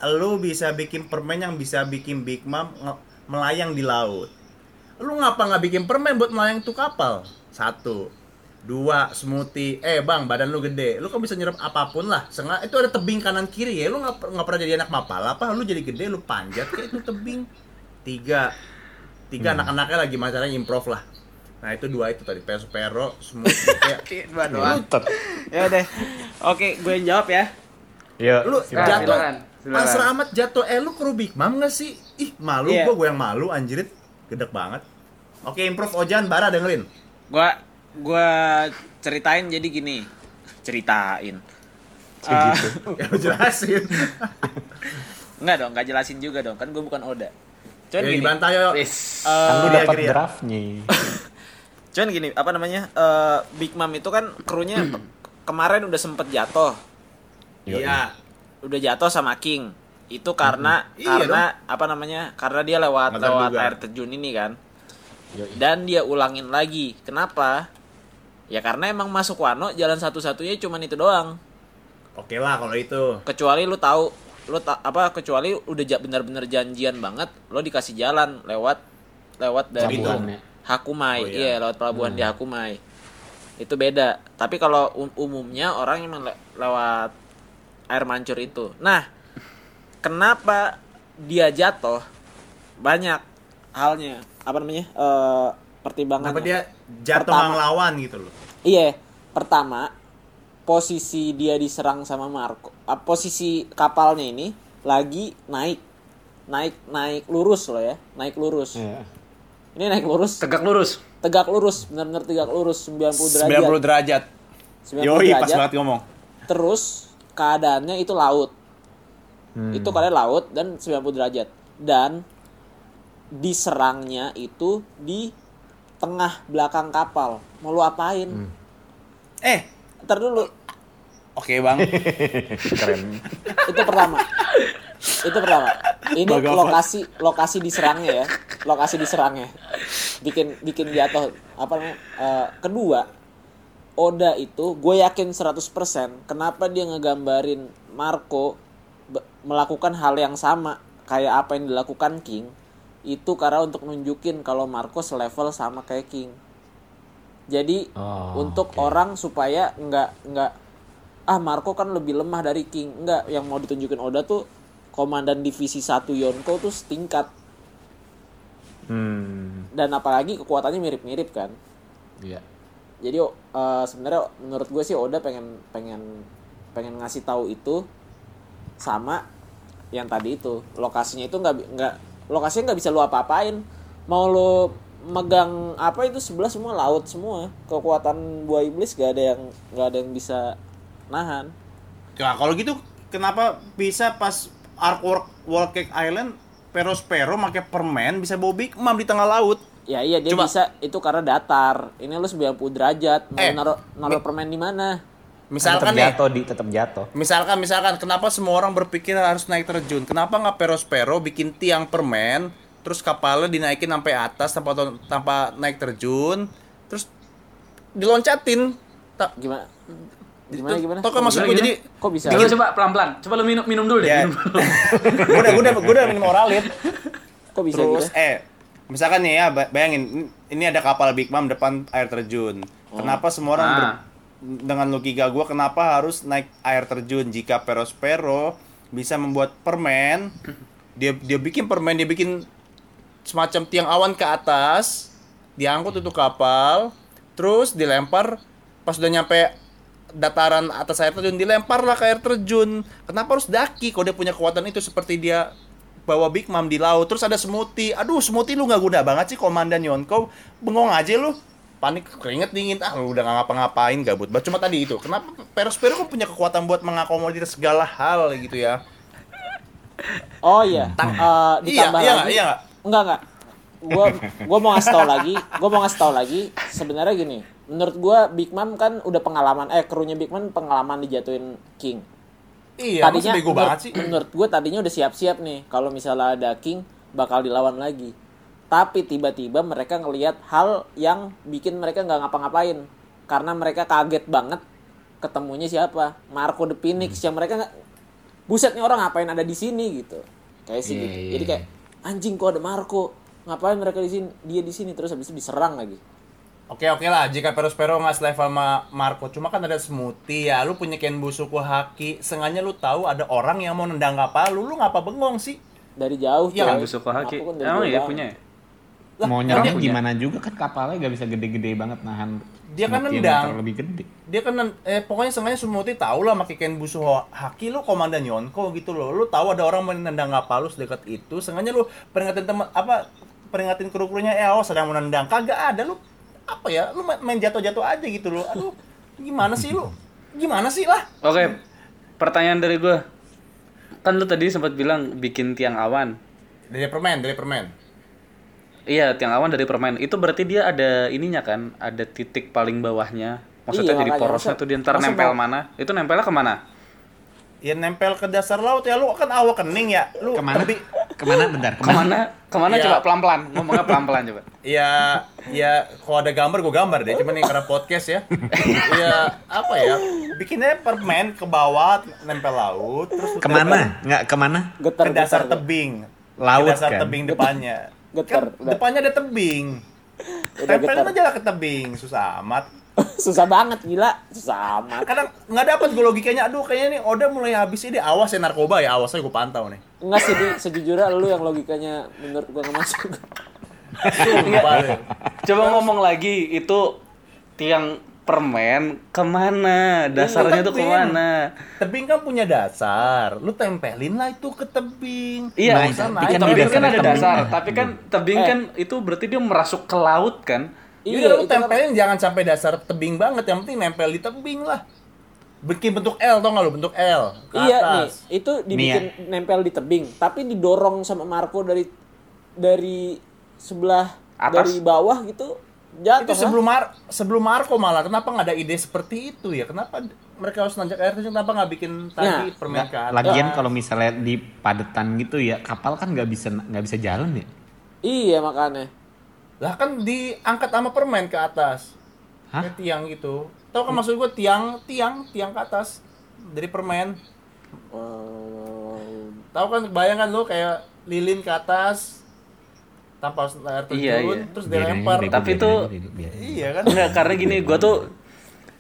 Okay. Lu bisa bikin permen yang bisa bikin Big Mom nge- melayang di laut. Lu ngapa enggak bikin permen buat melayang tuh kapal? Satu. Dua, smoothie. Eh bang, badan lu gede. Lu kan bisa nyerap apapun lah. Sengaja itu ada tebing kanan kiri ya. Lu nggak nggak pernah jadi anak mapala apa? Lu jadi gede, lu panjat ke itu tebing. Tiga, tiga hmm. anak-anaknya lagi masalahnya improve lah. Nah itu dua itu tadi. Perospero, smoothie. Dua doang. Ya udah. Oke, gue yang jawab ya. Iya. Lu silakan, jatuh. Pasrah amat jatuh. Eh lu kerubik mam nggak sih? Ih malu, yeah. gue gue yang malu anjirit. Gedek banget. Oke, improve Ojan, Bara dengerin. Gue gua ceritain jadi gini ceritain uh, ya jelasin Enggak dong, enggak jelasin juga dong, kan gue bukan Oda. Cuman gini, dibantah yuk. Kan gue dapat draftnya. Cuman gini, apa namanya, uh, Big Mom itu kan krunya kemarin udah sempet jatuh. Iya. Udah jatuh sama King. Itu karena mm-hmm. karena iya apa namanya, karena dia lewat Makan lewat juga. air terjun ini kan. Yoi. Dan dia ulangin lagi. Kenapa? Ya karena emang masuk Wano jalan satu-satunya cuman itu doang. Oke lah kalau itu. Kecuali lu tahu, lu ta- apa kecuali udah benar-benar janjian banget, lu dikasih jalan lewat lewat dari Cabuan, itu. Hakumai, oh, iya. iya lewat pelabuhan hmm. di Hakumai. Itu beda. Tapi kalau um- umumnya orang emang le- lewat air mancur itu. Nah, kenapa dia jatuh? Banyak halnya. Apa namanya? E, pertimbangannya. Kenapa dia jatuh ngelawan gitu loh? Iya. Pertama, posisi dia diserang sama Marco. Posisi kapalnya ini lagi naik, naik naik lurus loh ya, naik lurus. Yeah. Ini naik lurus, tegak lurus. Tegak lurus, benar-benar tegak lurus sembilan puluh derajat. sembilan puluh derajat. Yoi, pas banget ngomong. Terus keadaannya itu laut. Hmm. Itu keadaannya laut dan sembilan puluh derajat. Dan diserangnya itu di tengah belakang kapal. Mau lu apain? Hmm. Eh, ntar dulu. Oke, Bang. Keren. Itu pertama. Itu pertama. Ini Baga lokasi apa? lokasi diserangnya ya. Lokasi diserangnya. Bikin bikin jatuh apa namanya? Uh, kedua, Oda itu gue yakin seratus persen kenapa dia ngegambarin Marco be- melakukan hal yang sama kayak apa yang dilakukan King, itu karena untuk nunjukin kalau Marco selevel sama kayak King. Jadi oh, untuk okay. orang supaya enggak enggak ah Marco kan lebih lemah dari King. Enggak, yang mau ditunjukin Oda tuh Komandan Divisi satu Yonko tuh setingkat. Hmm. Dan apalagi kekuatannya mirip-mirip kan. Iya. Jadi uh, sebenarnya menurut gue sih Oda pengen pengen pengen ngasih tahu itu sama yang tadi itu. Lokasinya itu nggak nggak lokasinya nggak bisa lu apa-apain. Mau lu megang apa itu sebelah semua laut semua. Kekuatan buah iblis gak ada yang nggak ada yang bisa nahan. Nah, kalau gitu kenapa bisa pas Arc World Cake Island Perospero pakai permen bisa bawa Big Mom di tengah laut? Ya iya dia Cuma, bisa itu karena datar. Ini lu sembilan puluh derajat mau eh, naruh naruh mi- permen di mana? Misalkan nih jatuh di tetap jatuh. Misalkan misalkan kenapa semua orang berpikir harus naik terjun? Kenapa enggak Perospero bikin tiang permen terus kapalnya dinaikin sampai atas tanpa tanpa naik terjun terus diloncatin? Tak gimana? Gimana gimana? Toh kan maksud gue jadi kok bisa? Gila, coba pelan-pelan. Coba lu minum minum dulu deh. Yeah. Gue udah gue udah gue udah minum oralit. Kok bisa Terus gitu? eh misalkan nih ya bayangin ini ada kapal Big Mom depan air terjun. Oh. Kenapa semua orang ah. ber, dengan logika gue kenapa harus naik air terjun jika Perospero bisa membuat permen? Dia dia bikin permen, dia bikin semacam tiang awan ke atas, diangkut untuk kapal, terus dilempar pas udah nyampe dataran atas air terjun dilemparlah ke air terjun. Kenapa harus daki kalau dia punya kekuatan itu seperti dia bawa Big Mom di laut. Terus ada Smoothie. Aduh, Smoothie lu nggak guna banget sih Komandan Yonko. Bengong aja lu. Panik keringet dingin. Ah, lu udah nggak ngapa-ngapain gabut. Cuma tadi itu. Kenapa Perospero kok punya kekuatan buat mengakomodir segala hal gitu ya? Oh iya. Tang- uh, ditambah iya, lagi. Iya, iya. Enggak enggak. Gua gua mau ngasih tau lagi. Gua mau ngasih tau lagi. Sebenarnya gini. Menurut gue Big Mom kan udah pengalaman, eh krunya Big Mom pengalaman dijatuhin King. Iya, tadinya bego banget sih. Menurut gue tadinya udah siap-siap nih, kalau misalnya ada King bakal dilawan lagi. Tapi tiba-tiba mereka ngelihat hal yang bikin mereka nggak ngapa-ngapain, karena mereka kaget banget ketemunya siapa, Marco the Phoenix, yang mereka nggak, buset nih orang ngapain ada di sini gitu, kayak sih. Yeah, gitu. Yeah. Jadi kayak anjing kok ada Marco, ngapain mereka di sini, dia di sini terus habis itu diserang lagi. Oke oke lah, jika Perospero nggak selevel sama Marco, cuma kan ada Smoothie ya, lu punya Kenbu Suku Haki, sengaja lu tahu ada orang yang mau nendang kapal, lu lu ngapa bengong sih? Dari jauh tuh. Kenbu Suku Haki, emang iya punya ya? Lah, mau nyerang punya. Gimana juga kan kapalnya nggak bisa gede-gede banget nahan. Dia kan nendang. Lebih gede. Dia kan nend- eh pokoknya sengaja Smoothie tahu lah pakai Kenbu Suku Haki, lu Komandan Yonko gitu loh, lu tahu ada orang mau nendang kapal lu sedekat itu, sengaja lu peringatin teman apa peringatin kru-krunya eh awas sedang menendang, kagak ada lu. Apa ya, lu main jatuh-jatuh aja gitu loh. Aduh, gimana sih lu? Gimana sih lah? Oke, pertanyaan dari gue. Kan lu tadi sempat bilang bikin tiang awan dari permen, dari permen. Iya, tiang awan dari permen. Itu berarti dia ada ininya kan, ada titik paling bawahnya. Maksudnya iya, jadi porosnya tuh dia ntar nempel mana? Itu nempelnya kemana? Ya nempel ke dasar laut ya, lu kan awak kening ya. Lu kemana? Terbi- kemana bentar? Kemana? Kemana ya. Coba pelan-pelan, ngomongnya pelan-pelan coba. Iya, ya kalau ada gambar gua gambar deh, cuman ini karena podcast ya. Iya, apa ya? Bikinnya permen ke bawah nempel laut terus kemana? Enggak kemana? Getar, ke dasar getar, tebing. Laut ke dasar kan? Tebing depannya. Getar. Kan, depannya ada tebing. Tempelin aja lah ke tebing, susah amat. Susah banget gila, susah amat. Kadang nggak dapat gue logikanya. Aduh, kayaknya nih Oda mulai habis ini. Awas ya narkoba ya, awas aja gue pantau nih. Enggak sih, sejujurnya lu yang logikanya menurut gue nggak masuk. Coba ngomong lagi, itu tiang permen kemana? Dasarnya tuh kemana? Tebing kan punya dasar, lu tempelin lah itu ke tebing. Iya, nah, itu tebing kan ada dasar, nah. Tapi kan tebing eh. kan itu berarti dia merasuk ke laut kan? Iya, lu tempelin kan, jangan sampai dasar tebing banget, yang penting nempel di tebing lah. Bikin bentuk L, tau gak lu? Bentuk L ke atas. Iya nih, itu dibikin Mia. Nempel di tebing, tapi didorong sama Marco dari dari sebelah atas? Dari bawah gitu. Jatuh. Itu sebelum Mar- sebelum Marco malah, kenapa gak ada ide seperti itu ya? Kenapa mereka harus nanjak air terjun, kenapa gak bikin tadi nah, permen ke atas? Lagian kalau misalnya di padetan gitu ya, kapal kan gak bisa gak bisa jalan ya? Iya makanya. Lah kan diangkat sama permen ke atas. Hah? Ke tiang gitu. Tahu kan maksud gue tiang, tiang, tiang ke atas dari permen. Tahu kan, bayangkan lo kayak lilin ke atas tanpa air terjun, iya, iya. Terus dilempar. Tapi itu iya kan? Enggak, karena gini, gue tuh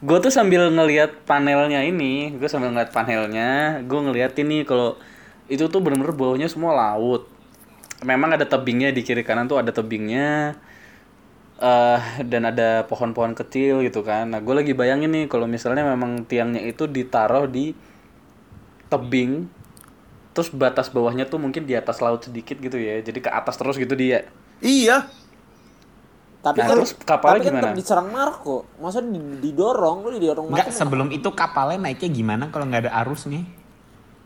gue tuh sambil ngelihat panelnya ini, gue sambil ngelihat panelnya, gue ngelihat ini kalau itu tuh benar-benar bawahnya semua laut. Memang ada tebingnya, di kiri kanan tuh ada tebingnya. Uh, dan ada pohon-pohon kecil gitu kan. Nah, gue lagi bayangin nih kalau misalnya memang tiangnya itu ditaruh di tebing, terus batas bawahnya tuh mungkin di atas laut sedikit gitu ya. Jadi ke atas terus gitu dia. Iya. Tapi nah, kan, terus kapalnya tapi kan gimana? Tetap diserang Marco. Maksudnya didorong, lu didorong Marco. Enggak, sebelum itu kapalnya naiknya gimana kalau nggak ada arus nih?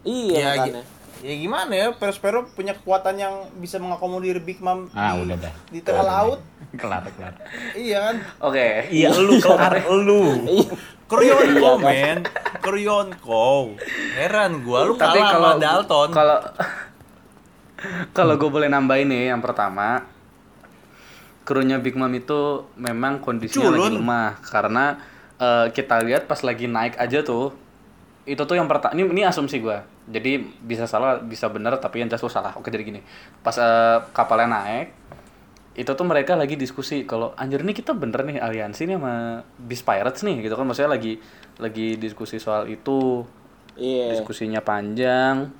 Iya ya, makanya. G- Ya gimana ya, Perospero punya kekuatan yang bisa mengakomodir Big Mom ah, di, di tengah laut. Kelar-kelar. Iya kan? Oke. Iya lu kelar lu. Kuryon kau men, kuryon kau. Heran gua lu kalah sama Dalton. Kalau kalau gua boleh nambahin nih, yang pertama krunya Big Mom itu memang kondisinya Culun. Lagi lemah karena uh, kita lihat pas lagi naik aja tuh. Itu tuh yang pertama, ini, ini asumsi gue, jadi bisa salah, bisa benar, tapi yang jelas gue salah. Oke, jadi gini, pas uh, kapalnya naik, itu tuh mereka lagi diskusi, kalau anjir nih kita bener nih aliansi nih sama Beast Pirates nih, gitu kan, maksudnya lagi lagi diskusi soal itu, yeah. Diskusinya panjang,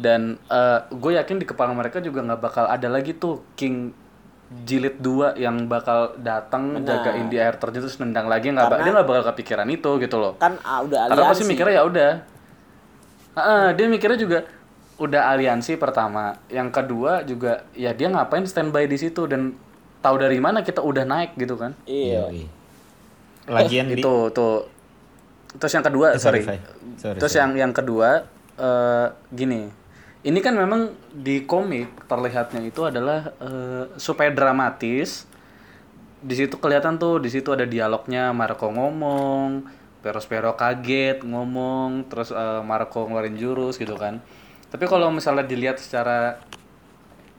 dan uh, gue yakin di kepala mereka juga gak bakal ada lagi tuh King Jilid dua yang bakal datang jagain di air terjun terus nendang lagi, nggak bak- dia nggak bakal kepikiran itu gitu loh. Kan ah, udah aliansi. Karena pasti mikirnya ya udah. Heeh, dia mikirnya juga udah aliansi pertama. Yang kedua juga ya dia ngapain standby di situ dan tahu dari mana kita udah naik gitu kan? Iya. Lagian eh, itu tuh. Terus yang kedua, eh, sorry. sorry. sorry terus sorry. yang yang kedua uh, gini. Ini kan memang di komik terlihatnya itu adalah uh, supaya dramatis. Di situ kelihatan tuh, di situ ada dialognya, Marco ngomong, Perospero kaget ngomong, terus uh, Marco ngeluarin jurus gitu kan. Tapi kalau misalnya dilihat secara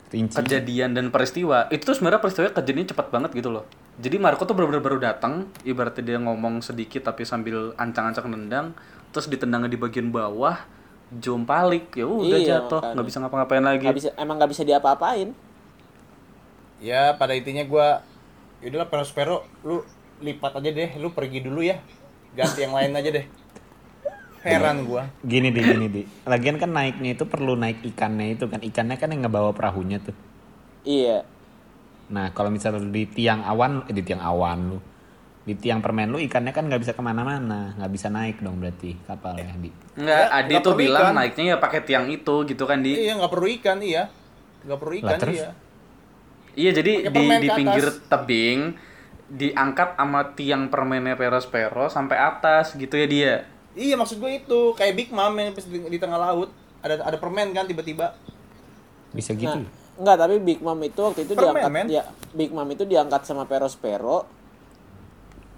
Tinci. Kejadian dan peristiwa, itu tuh sebenarnya peristiwa kejadiannya cepat banget gitu loh. Jadi Marco tuh benar-benar baru datang, ibaratnya dia ngomong sedikit tapi sambil ancang-ancang nendang, terus ditendangnya di bagian bawah. Jompalik, ya udah iya, jatuh, nggak bisa ngapa-ngapain lagi. Gak bisa, emang nggak bisa diapa-apain. Ya pada intinya gue, yaudahlah Perospero, lu lipat aja deh, lu pergi dulu ya, ganti yang lain aja deh. Heran gue. Gini deh, gini deh. Lagian kan naiknya itu perlu naik ikannya itu kan, ikannya kan yang ngebawa perahunya tuh. Iya. Nah kalau misalnya di tiang awan, eh, di tiang awan lu, di tiang permen lu ikannya kan nggak bisa kemana-mana, nggak bisa naik dong berarti kapalnya di. Nggak, ya, Adi tuh bilang ikan. Naiknya ya pakai tiang itu gitu kan di. Iya nggak perlu ikan, iya nggak perlu ikan lah, iya. Iya jadi di, di pinggir tebing diangkat sama tiang permennya Perospero sampai atas gitu ya dia. Iya maksud gue itu kayak Big Mom yang di tengah laut. ada ada permen kan tiba-tiba. Bisa gitu. Nah, enggak, tapi Big Mom itu waktu itu permen, diangkat ya, Big Mom itu diangkat sama Perospero.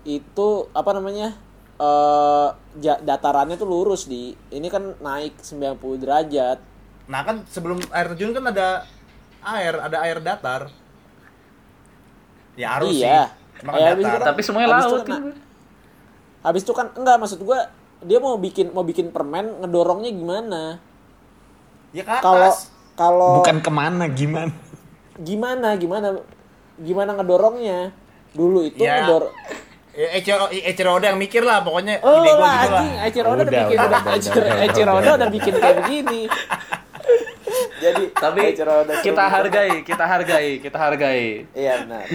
Itu apa namanya? Eh uh, datarannya tuh lurus di. Ini kan naik sembilan puluh derajat. Nah, kan sebelum air terjun kan ada air, ada air datar. Ya harus iya sih. Iya. Kan, tapi semuanya habis laut. Itu kan, habis itu kan enggak, maksud gua dia mau bikin mau bikin permen, ngedorongnya gimana? Ya ke atas. Kalau kalau bukan kemana, gimana? Gimana gimana gimana ngedorongnya? Dulu itu ya ngedor. Ecer Oda yang mikir lah pokoknya. Oh ide gua lah, gitu lah. Ecer Oda udah bikin udah Ecer Oda udah bikin kayak begini. Jadi tapi kita hargai, kita hargai, kita hargai. Iya benar.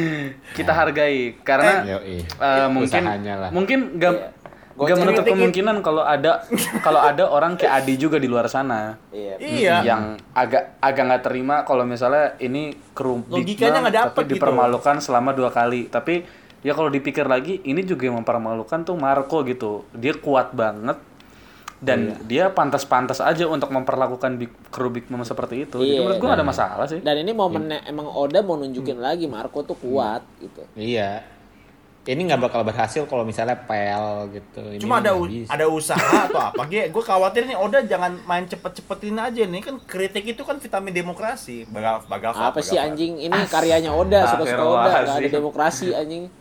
Kita hargai karena eh, uh, mungkin mungkin enggak enggak menutup kemungkinan kalau ada kalau ada orang kayak Adi juga di luar sana. Iya. Yang agak agak enggak terima kalau misalnya ini kerumpit. Logikanya enggak dapat gitu. Dipermalukan selama dua kali. Tapi ya kalau dipikir lagi ini juga yang mempermalukan tuh Marco gitu. Dia kuat banget. Dan iya, dia pantas-pantas aja untuk memperlakukan big, kru Big Mom seperti itu. Iya, jadi menurut gue gak ada masalah sih. Dan ini momennya iya, emang Oda mau nunjukin hmm. lagi Marco tuh kuat hmm. gitu. Iya. Ini gak bakal berhasil kalau misalnya pel gitu. Ini cuma ada u- ada usaha atau apa. Gue khawatir nih Oda jangan main cepet-cepetin aja nih. Kan kritik itu kan vitamin demokrasi. Bagal, bagal, apa bagal, sih bagal, anjing? Ini As- karyanya Oda, nah, suka-suka Oda. Gak ada demokrasi anjing.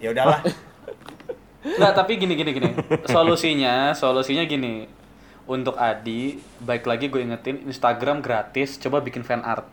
Ya udahlah. Nggak, tapi gini gini gini solusinya solusinya gini untuk Adi, baik lagi gue ingetin, Instagram gratis, coba bikin fan art.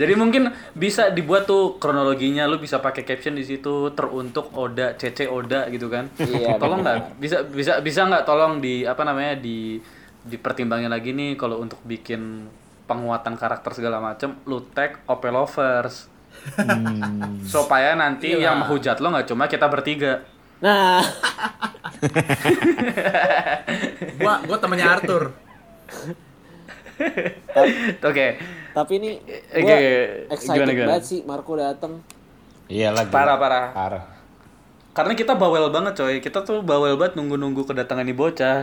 Jadi mungkin bisa dibuat tuh kronologinya, lu bisa pakai caption di situ teruntuk Oda, C C Oda gitu kan. Iya, tolong nggak bisa bisa bisa nggak tolong di apa namanya di dipertimbangin lagi nih kalau untuk bikin penguatan karakter segala macam, lu tag O P lovers. Hmm. Supaya nanti iya, yang menghujat lo nggak cuma kita bertiga. Nah, gua gua temennya Arthur. Oke. Okay. Tapi ini gua okay, excited gimana, gimana? banget sih Marco datang. Iya lagi. Parah parah. Parah. Karena kita bawel banget coy, kita tuh bawel banget nunggu-nunggu kedatangan ini bocah.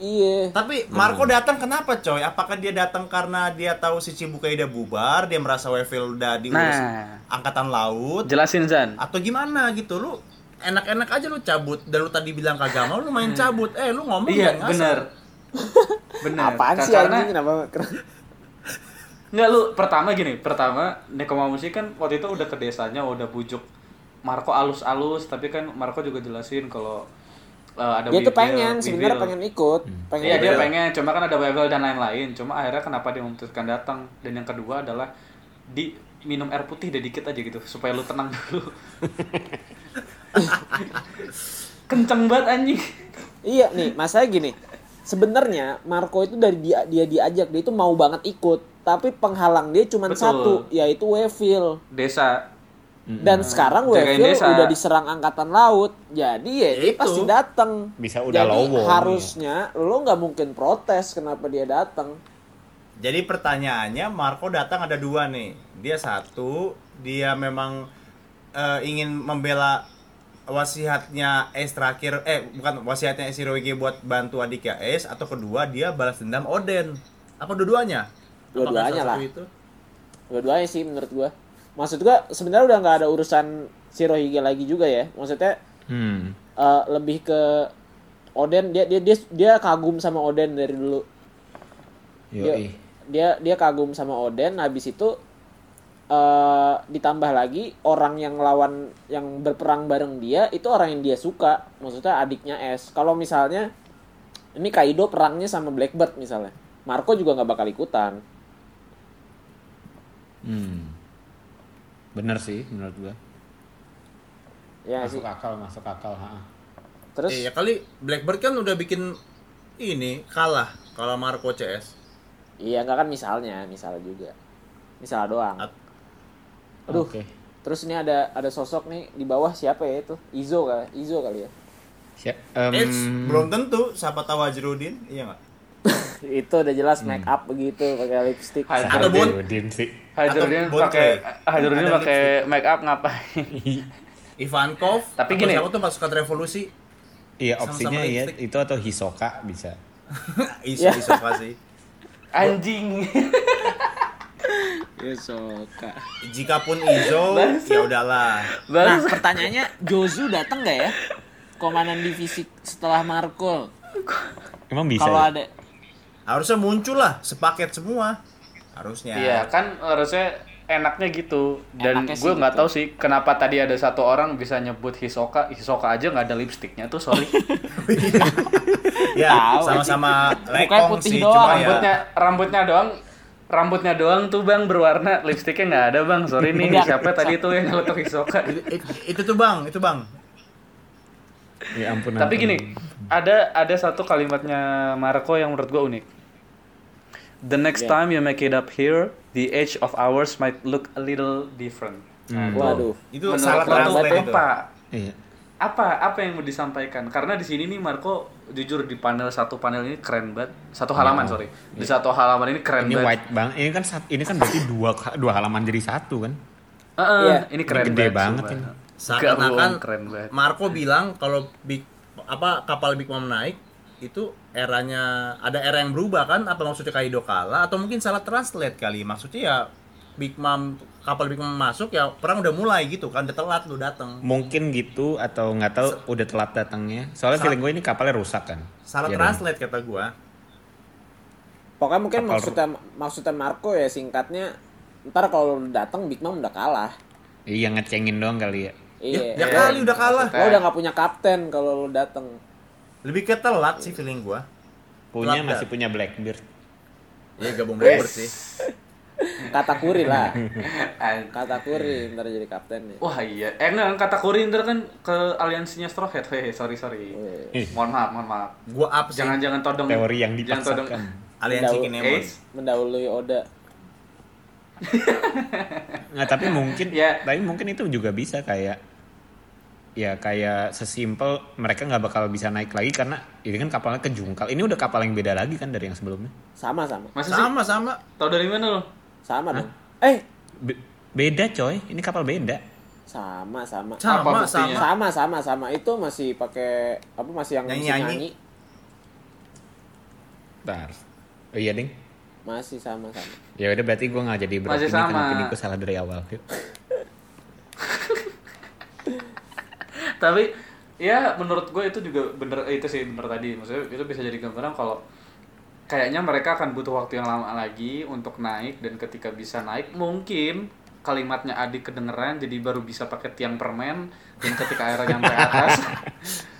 Iya. Tapi Marco datang kenapa coy? Apakah dia datang karena dia tahu si Cibuka udah bubar, dia merasa Wevil udah diurus nah, angkatan laut? Jelasin Zan. Atau gimana gitu, lu enak-enak aja lu cabut. Dan lu tadi bilang kagak mau, lu main cabut. Eh lu ngomong iya, ya bener. Bener. Apaan sih karena... ini kenapa? Nggak lu pertama gini, pertama Nekomamushi kan waktu itu udah ke desanya, udah bujuk Marco alus-alus. Tapi kan Marco juga jelasin kalau Uh, ada dia tuh pengen, sebenarnya pengen ikut. Hmm. Pengen iya dia pengen, cuma kan ada Wevil dan lain-lain. Cuma akhirnya kenapa dia memutuskan datang. Dan yang kedua adalah di minum air putih deh dikit aja gitu supaya lu tenang dulu. Kenceng banget anjing. Iya nih, masalahnya gini. Sebenarnya Marco itu dari dia dia diajak, dia itu mau banget ikut, tapi penghalang dia cuma betul, satu, yaitu Wevil. Desa. Dan mm-hmm, sekarang Wevil udah diserang angkatan laut, jadi ya dia pasti datang. Bisa udah jadi lowong, harusnya ya, lo nggak mungkin protes kenapa dia datang. Jadi pertanyaannya Marco datang ada dua nih, dia satu dia memang uh, ingin membela wasiatnya S terakhir, eh bukan wasiatnya Shirohige buat bantu adiknya S, atau kedua dia balas dendam Oden. Apa dua-duanya? Dua-duanya lah. Itu? Dua-duanya sih menurut gua. Maksud gua sebenarnya udah nggak ada urusan Shirohige lagi juga ya, maksudnya hmm. uh, lebih ke Oden, dia dia dia dia kagum sama Oden dari dulu. Dia, dia dia kagum sama Oden, habis itu uh, ditambah lagi orang yang lawan yang berperang bareng dia itu orang yang dia suka, maksudnya adiknya S. Kalau misalnya ini Kaido perangnya sama Blackbird misalnya, Marco juga nggak bakal ikutan. Hmm. Bener sih menurut gua. Ya, masuk sih, akal, masuk akal, ha. Terus eh, ya kali Blackbird kan udah bikin ini kalah kalau Marco C S. Iya, enggak kan misalnya, misal juga. Misal doang. At- Aduh. Okay. Terus ini ada ada sosok nih di bawah siapa ya itu? Izo kali, Izo kali ya. Siap. Um... Eh, belum tentu, siapa tahu Ajrudin, iya enggak? Itu udah jelas make up hmm. begitu pakai lipstick. Atau Bondin sih. Hajarudin pakai Hajarudin pakai make up ngapain? Ivankov. Tapi gini, aku tuh pasukan revolusi. Iya, opsinya ya itu atau Hisoka bisa. Iso, Hisoka sih. Anjing. Hisoka. Jika pun Izo, ya udahlah. Nah, pertanyaannya Jozu datang nggak ya? Komandan divisi setelah Marco. Emang bisa. Kalau ya? Ada harusnya muncul lah sepaket semua. Harusnya. Iya, kan harusnya enaknya gitu. Dan gue nggak gitu. Tahu sih kenapa tadi ada satu orang bisa nyebut Hisoka. Hisoka aja nggak ada lipstiknya tuh, sorry. Ya sama-sama lekong sih, cuma rambutnya ya. rambutnya doang rambutnya doang tuh bang berwarna, lipstiknya nggak ada bang, sorry nih. Siapa tadi tuh yang nyebut Hisoka? Itu, itu, itu tuh bang itu bang ya ampun. Tapi ampun. Gini, ada ada satu kalimatnya Marco yang menurut gue unik. The next yeah. time you make it up here, the edge of ours might look a little different. Hmm. Waduh, itu salah translate itu. Iya. Apa apa yang mau disampaikan? Karena di sini nih Marco jujur di panel satu panel ini keren banget. Satu halaman, oh, sorry. Iya. Di satu halaman ini keren banget. Ini white bang. Ini kan ini kan berarti dua dua halaman jadi satu kan? Heeh, uh-uh, yeah. Ini keren ini gede banget. Banget ini. Seakan-akan Marco bilang kalau big apa kapal Big Mom naik itu eranya ada era yang berubah kan, apa maksudnya Kaido kalah atau mungkin salah translate kali, maksudnya ya Big Mom kapal Big Mom masuk ya perang udah mulai gitu kan, udah telat lu datang mungkin gitu atau nggak tahu S- udah telat datangnya soalnya feeling gue ini kapalnya rusak kan, salah ya translate kan? Kata gue pokoknya mungkin kapal maksudnya maksudnya Marco ya singkatnya ntar kalau datang Big Mom udah kalah, iya ngecengin doang kali ya, iya ya, ya kali udah kalah lo udah nggak punya kapten kalau lo datang. Lebih ke telat sih feeling gua. Punya telat masih gak? Punya Blackbeard. Iya gabung Blackbeard sih. Katakuri lah. Katakuri ntar jadi kapten ya. Wah iya. Eh enggak, Katakuri ntar kan ke aliansinya Straw Hat. Hei sorry sorry. Eh. Mohon maaf mohon maaf. Gua up sih. Jangan-jangan todong. Teori yang dipaksakan. Todong. Aliansi Kinemon. Mendahului Oda. Nah tapi mungkin, yeah. tapi mungkin itu juga bisa kayak. Ya kayak sesimpel mereka nggak bakal bisa naik lagi karena ini kan kapalnya kejungkal. Ini udah kapal yang beda lagi kan dari yang sebelumnya. Sama sama. Masa sama sih? Sama. Tahu dari mana lo? Sama dong. Eh Be- beda coy. Ini kapal beda. Sama sama. Sama sama. Sama sama sama. Itu masih pakai apa masih yang nyanyi. Bentar. Oh, iya ding. Masih sama sama. Ya udah berarti gue nggak jadi berarti ini karena gue salah dari awal. Tapi ya menurut gue itu juga bener, itu sih bener tadi, maksudnya itu bisa jadi gambaran kalau kayaknya mereka akan butuh waktu yang lama lagi untuk naik, dan ketika bisa naik mungkin kalimatnya Adi kedengeran jadi baru bisa pakai tiang permen, dan ketika akhirnya nyampe atas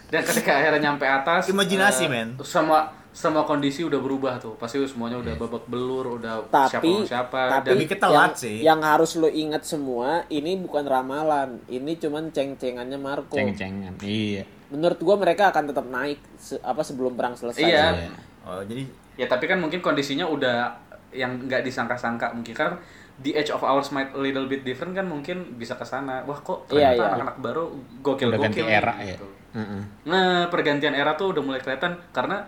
dan ketika akhirnya nyampe atas imajinasi uh, men semua semua kondisi udah berubah tuh pasti semuanya udah babak belur, udah tapi, siapa siapa, tapi ketelat sih. Yang harus lo ingat semua ini bukan ramalan, ini cuman ceng-cengannya Marco, ceng-cengan iya menurut gua mereka akan tetap naik se- apa sebelum perang selesai iya ya. Oh jadi ya tapi kan mungkin kondisinya udah yang nggak disangka-sangka mungkin kan the edge of ours might a little bit different kan mungkin bisa kesana wah kok ternyata iya, iya. anak-anak baru gokil-gokil era gitu. Ya. Nah pergantian era tuh udah mulai kelihatan karena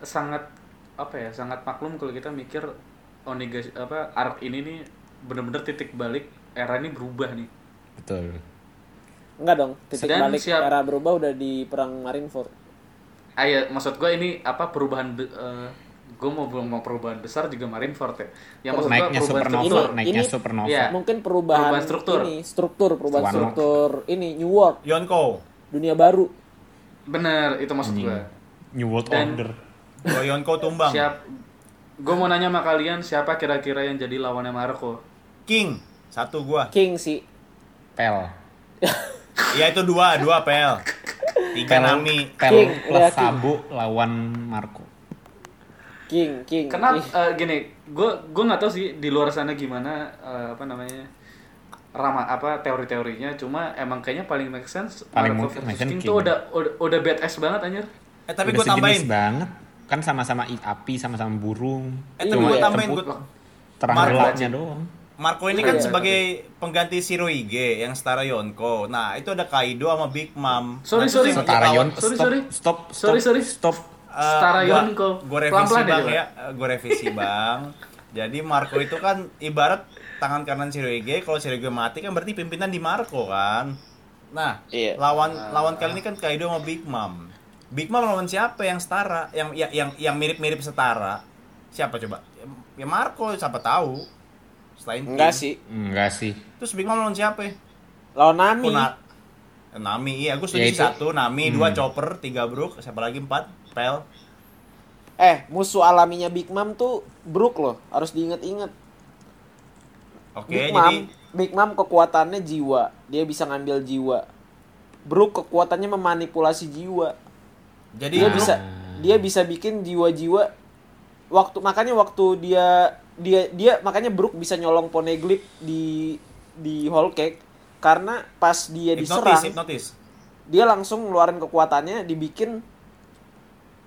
sangat apa ya sangat maklum kalau kita mikir Onega apa arc ini nih benar-benar titik balik era ini berubah nih. Betul. Enggak dong, titik dan balik siap, era berubah udah di perang Marineford. Ah ya, maksud gue ini apa perubahan uh, gue mau mau perubahan besar juga Marineford ya. Yang maksud gue perubahan supernova, naiknya supernova. Ya, mungkin perubahan, perubahan struktur. Ini struktur perubahan One struktur World. Ini New World. Yonko. Dunia baru. Bener, itu maksud gue. New World dan, Order. Goyonko tumbang. Siap. Gue mau nanya sama kalian siapa kira-kira yang jadi lawannya Marco? King. Satu gua. King sih. Pel. Iya itu dua, dua Pel. Tiga Pel, Nami. Pel King, plus Sabu lawan Marco. King, King. Kenapa uh, gini, gue gue nggak tahu sih di luar sana gimana uh, apa namanya ramah apa teori-teorinya. Cuma emang kayaknya paling make sense Marco versus King tuh udah udah badass banget anjir. Eh tapi gue tambahin banget kan sama-sama api sama-sama burung. Eh tapi gue tambahin gue terang gelapnya doang. Marco ini kan oh, iya, sebagai iya. pengganti Shirohige yang setara Yonko. Nah itu ada Kaido sama Big Mom. Sorry sorry. Setara Yonko. Sorry sorry. Stop stop sorry, stop. Uh, setara Yonko. Gue revisi bang ya. Gue revisi bang. Jadi Marco itu kan ibarat tangan kanan Shirohige. Kalau Shirohige mati kan berarti pimpinan di Marco kan. Nah iya. lawan lawan kali ini kan Kaido sama Big Mom. Big Mom lawan siapa yang setara, yang yang yang, yang mirip-mirip setara? Siapa coba? Ya Marco, siapa tahu. Selain enggak sih. Enggak sih. Terus Big Mom lawan siapa? Ya? Lawan Nami. Kuna, Nami, iya, gue setuju satu, Nami, hmm. dua Chopper, tiga Brooke, siapa lagi empat? Pel. Eh, musuh alaminya Big Mom tuh Brooke loh, harus diinget-inget. Oke, Big Mom, jadi Big Mom kekuatannya jiwa, dia bisa ngambil jiwa. Brooke kekuatannya memanipulasi jiwa. Jadi dia nah. bisa dia bisa bikin jiwa-jiwa. Waktu makanya waktu dia dia dia makanya Brooke bisa nyolong poneglyph di di Whole Cake karena pas dia hipnotis, diserang hipnotis. Dia langsung ngeluarin kekuatannya, dibikin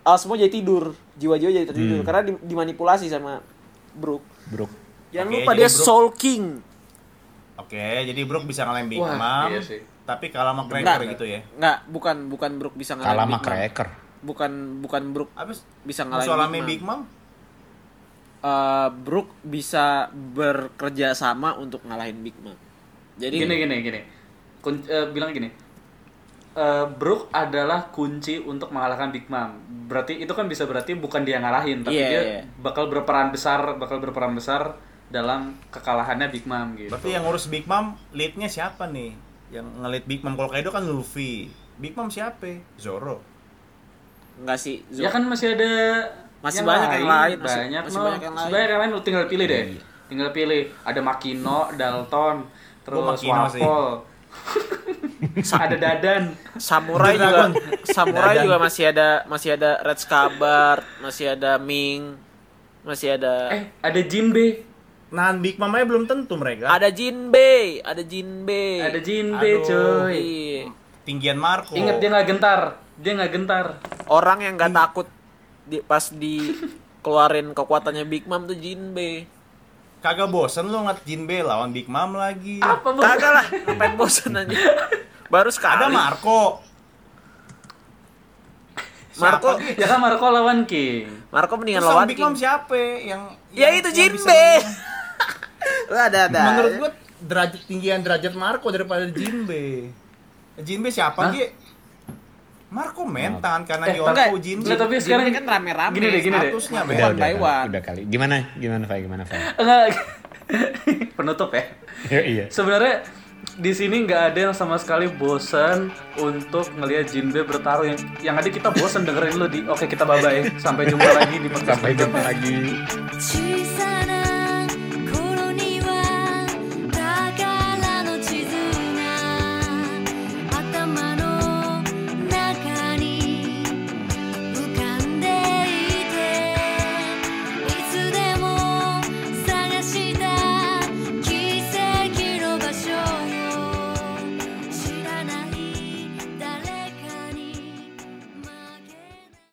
uh, semua jadi tidur, jiwa-jiwa jadi tidur hmm. karena di, dimanipulasi sama Brooke. Brooke. Jangan okay, lupa dia Brooke. Soul King. Oke, okay, jadi Brooke bisa ngalahin Big Mom. Iya sih. Tapi kalah sama Cracker nggak, gitu ya? Nggak, bukan bukan Brooke bisa ngalahin kalah sama Cracker. Bukan bukan Brooke abis bisa ngalahin Big Mom. Uh, Brooke bisa bekerja sama untuk ngalahin Big Mom. Jadi gini gini gini. Kun- uh, bilang gini. Uh, Brooke adalah kunci untuk mengalahkan Big Mom. Berarti itu kan bisa berarti bukan dia ngalahin, tapi yeah, dia yeah. bakal berperan besar, bakal berperan besar dalam kekalahannya Big Mom gitu. Berarti yang ngurus Big Mom lead-nya siapa nih? Yang ngelit Big Mom, kalau Kaido kan Luffy. Big Mom siapa? Zoro. Enggak sih. Zoro. Ya kan masih ada masih banyak yang lain, masih banyak masih banyak yang lain. Sebenarnya yang lain lu tinggal pilih deh. Tinggal pilih. Ada Makino, Dalton, terus Wapol. Ada Dadan, Samurai juga. Samurai Dadan. juga masih ada masih ada Red Scabbard, masih ada Ming, masih ada Eh, ada Jinbei. Nahan Big Mom aja belum tentu mereka. Ada Jinbei, ada Jinbei. Ada Jinbei coy. Tinggian Marco. Ingat dia enggak gentar, dia enggak gentar. Orang yang enggak takut di, pas dikeluarin kekuatannya Big Mom tuh Jinbei. Kagak bosen lu ngat Jinbei lawan Big Mom lagi. Apa bosen? Kagak lah, ngapain bosen aja. Baru sekali. Ada Marco. Marco, siapa? Ya kan Marco lawan King. Marco mendingan lawan King. Big Mom siapa yang, yang ya itu Jinbei. Ada, ada. Menurut gue derajat tinggian derajat Marco daripada Jinbei. Jinbei siapa sih? Marco men, tangan kanan eh, Yorko Jinbei. Tapi sekarang kan rame-rame. Gini deh, gini deh. Udah, udah, udah kali. Gimana? Gimana Fai? Gimana Fai? Penutup ya. Iya. Sebenarnya di sini nggak ada yang sama sekali bosan untuk ngelihat Jinbei bertarung. Yang, yang ada kita bosan dengerin lu di. Oke, kita bye bye. Sampai jumpa lagi di podcast. Sampai jumpa lagi.